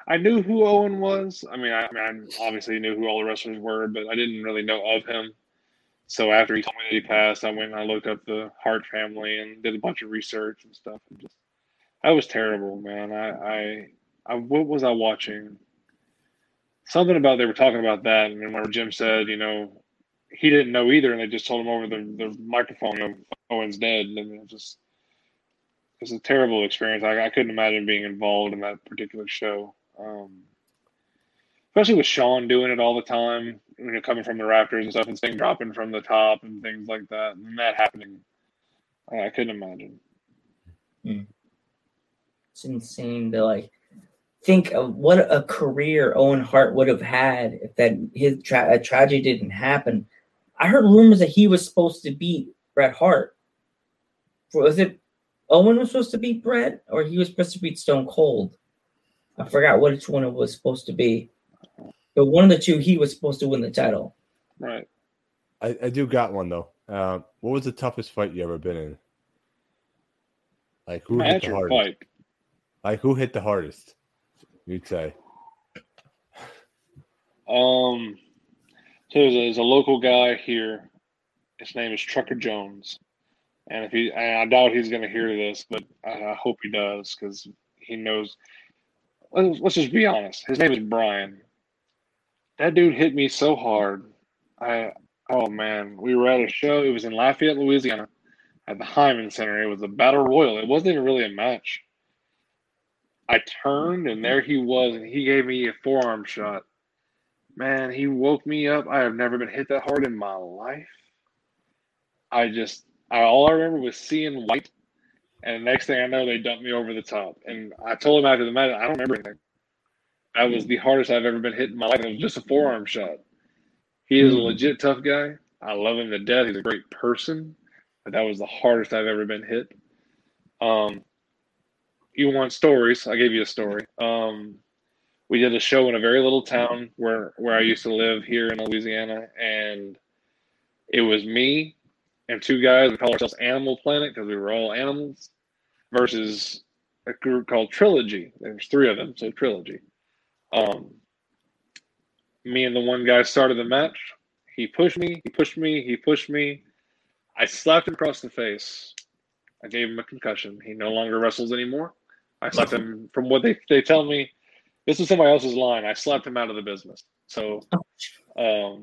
I knew who Owen was. I mean, I obviously knew who all the wrestlers were, but I didn't really know of him. So after he told me that he passed, I went and I looked up the Hart family and did a bunch of research and stuff. And just, that was terrible, man. I what was I watching? Something about they were talking about that, and then where Jim said, he didn't know either, and they just told him over the microphone, Owen's dead, and then it was a terrible experience. I couldn't imagine being involved in that particular show. Especially with Sean doing it all the time, coming from the rafters and stuff, and Sting dropping from the top and things like that, and that happening. I couldn't imagine. Mm. It's insane to think of what a career Owen Hart would have had if that his tragedy didn't happen. I heard rumors that he was supposed to beat Bret Hart. Was it Owen was supposed to beat Bret, or he was supposed to beat Stone Cold? I forgot which one it was supposed to be. But one of the two, he was supposed to win the title. Right. I do got one, though. What was the toughest fight you ever been in? Like, who hit the hardest? Fight. Like, who hit the hardest, you'd say? So there's a local guy here. His name is Trucker Jones. And I doubt he's going to hear this, but I hope he does, because he knows. Let's just be honest. His name is Brian. That dude hit me so hard. Oh man, we were at a show. It was in Lafayette, Louisiana. at the Hyman Center. It was a battle royal. It wasn't even really a match. I turned, and there he was, and he gave me a forearm shot. Man, he woke me up. I have never been hit that hard in my life. All I remember was seeing white, and the next thing I know, they dumped me over the top. And I told him after the match, I don't remember anything. That was the hardest I've ever been hit in my life. It was just a forearm shot. He is a legit tough guy. I love him to death. He's a great person. But that was the hardest I've ever been hit. You want stories? I gave you a story. We did a show in a very little town where I used to live here in Louisiana, and it was me and two guys. We call ourselves Animal Planet because we were all animals, versus a group called Trilogy. There's three of them, so Trilogy. Me and the one guy started the match. He pushed me. I slapped him across the face. I gave him a concussion. He no longer wrestles anymore. I slapped him. From what they tell me, this was somebody else's line. I slapped him out of the business. So I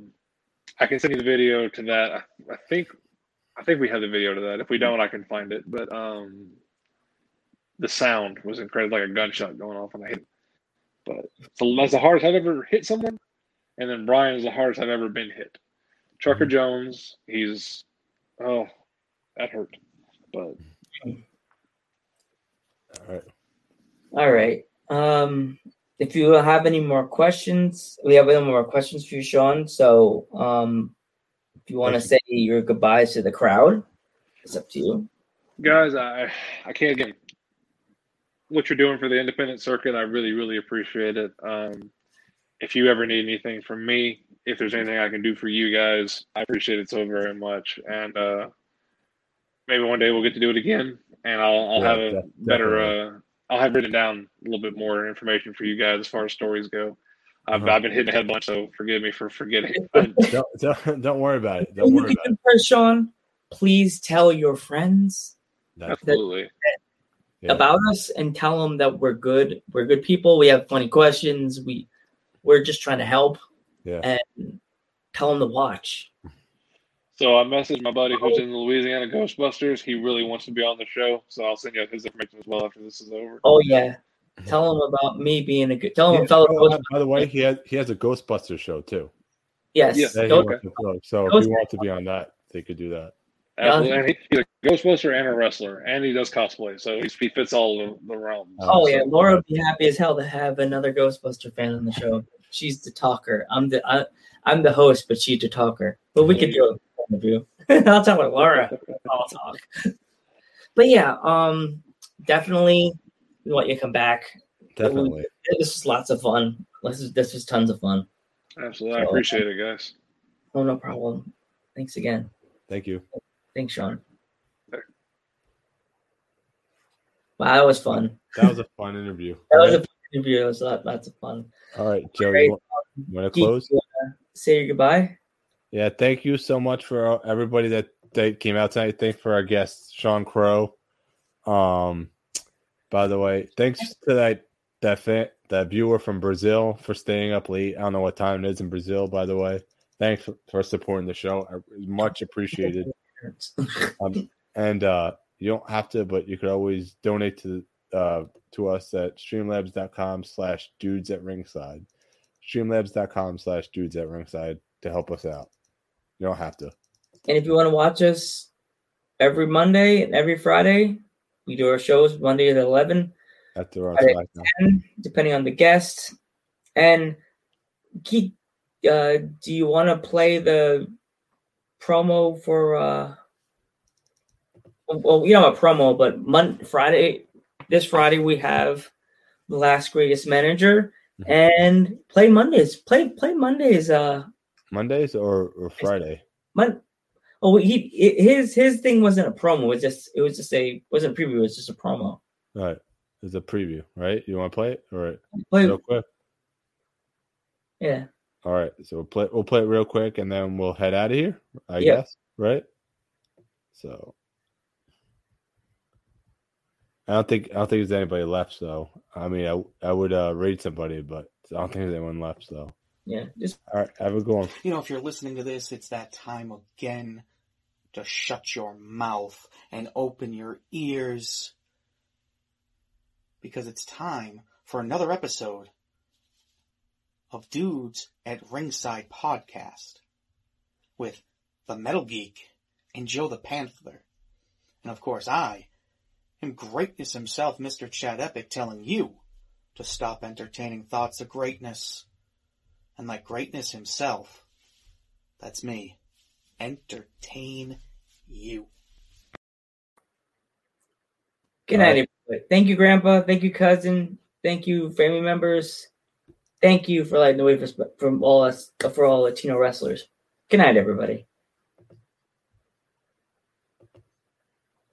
can send you the video to that. I think we have the video to that. If we don't, I can find it. But the sound was incredible, like a gunshot going off, and I hit him. But so that's the hardest I've ever hit someone. And then Brian is the hardest I've ever been hit. Trucker Jones, that hurt. But all right. If you have any more questions, we have any more questions for you, Sean. So if you want to say your goodbyes to the crowd, it's up to you. Guys, I can't get what you're doing for the independent circuit. I really, really appreciate it. If you ever need anything from me, if there's anything I can do for you guys, I appreciate it so very much. And maybe one day we'll get to do it again, and I'll have a better. I'll have written down a little bit more information for you guys as far as stories go. I've been hitting the head bunch, so forgive me for forgetting. Don't worry about it. Don't worry about it, Sean. Please tell your friends about us and tell them that we're good. We're good people. We have funny questions. We're just trying to help. Yeah. And tell them to watch. So I messaged my buddy who's in the Louisiana Ghostbusters. He really wants to be on the show, so I'll send you his information as well after this is over. Oh yeah, tell him about me being a good. Tell him, fellow. By the way, he has a Ghostbusters show too. Yes. So if you want to be on that, they could do that. Absolutely. And he's a Ghostbuster and a wrestler, and he does cosplay, so he fits all the realms. Oh yeah, Laura would be happy as hell to have another Ghostbuster fan on the show. She's the talker. I'm the host, but she's the talker. But we could do it. I'll talk with Laura. I'll talk. But yeah, definitely we want you to come back. Definitely. This was lots of fun. This was tons of fun. Absolutely. So, I appreciate it, guys. Oh, no problem. Thanks again. Thank you. Thanks, Sean. Sure. Wow, that was fun. That was a fun interview. It was lots of fun. All right, Joe, you want to close? Say your goodbye. Yeah, thank you so much for everybody that came out tonight. Thanks for our guest, Sean Crow. By the way, thanks to that viewer from Brazil for staying up late. I don't know what time it is in Brazil, by the way. Thanks for supporting the show. Much appreciated. And you don't have to, but you could always donate to us at streamlabs.com/dudes at ringside. Streamlabs.com/dudes at ringside to help us out. You don't have to. And if you want to watch us every Monday and every Friday, we do our shows Monday at 11. At 10, depending on the guest. And Keith, do you want to play the promo for? Well, we don't have a promo, but this Friday we have the Last Greatest Manager and play Mondays. Play Mondays. Mondays or Friday? His thing wasn't a promo. It was just a promo. All right. It was a preview, right? You want to play it? All right. Real quick. Yeah. All right. So we'll play it real quick and then we'll head out of here, I guess. Right? So I don't think there's anybody left, so I mean I would raid somebody, but I don't think there's anyone left, so yeah. All right, have a good one. You know, if you're listening to this, it's that time again. to shut your mouth and open your ears, because it's time for another episode of Dudes at Ringside Podcast with the Metal Geek and Joe the Panther. And of course I am Greatness himself, Mr. Chad Epic, telling you to stop entertaining thoughts of greatness. And like Greatness himself, that's me, entertain you. Good night, everybody. Thank you, Grandpa. Thank you, Cousin. Thank you, family members. Thank you for lighting the way for all us, for all Latino wrestlers. Good night, everybody.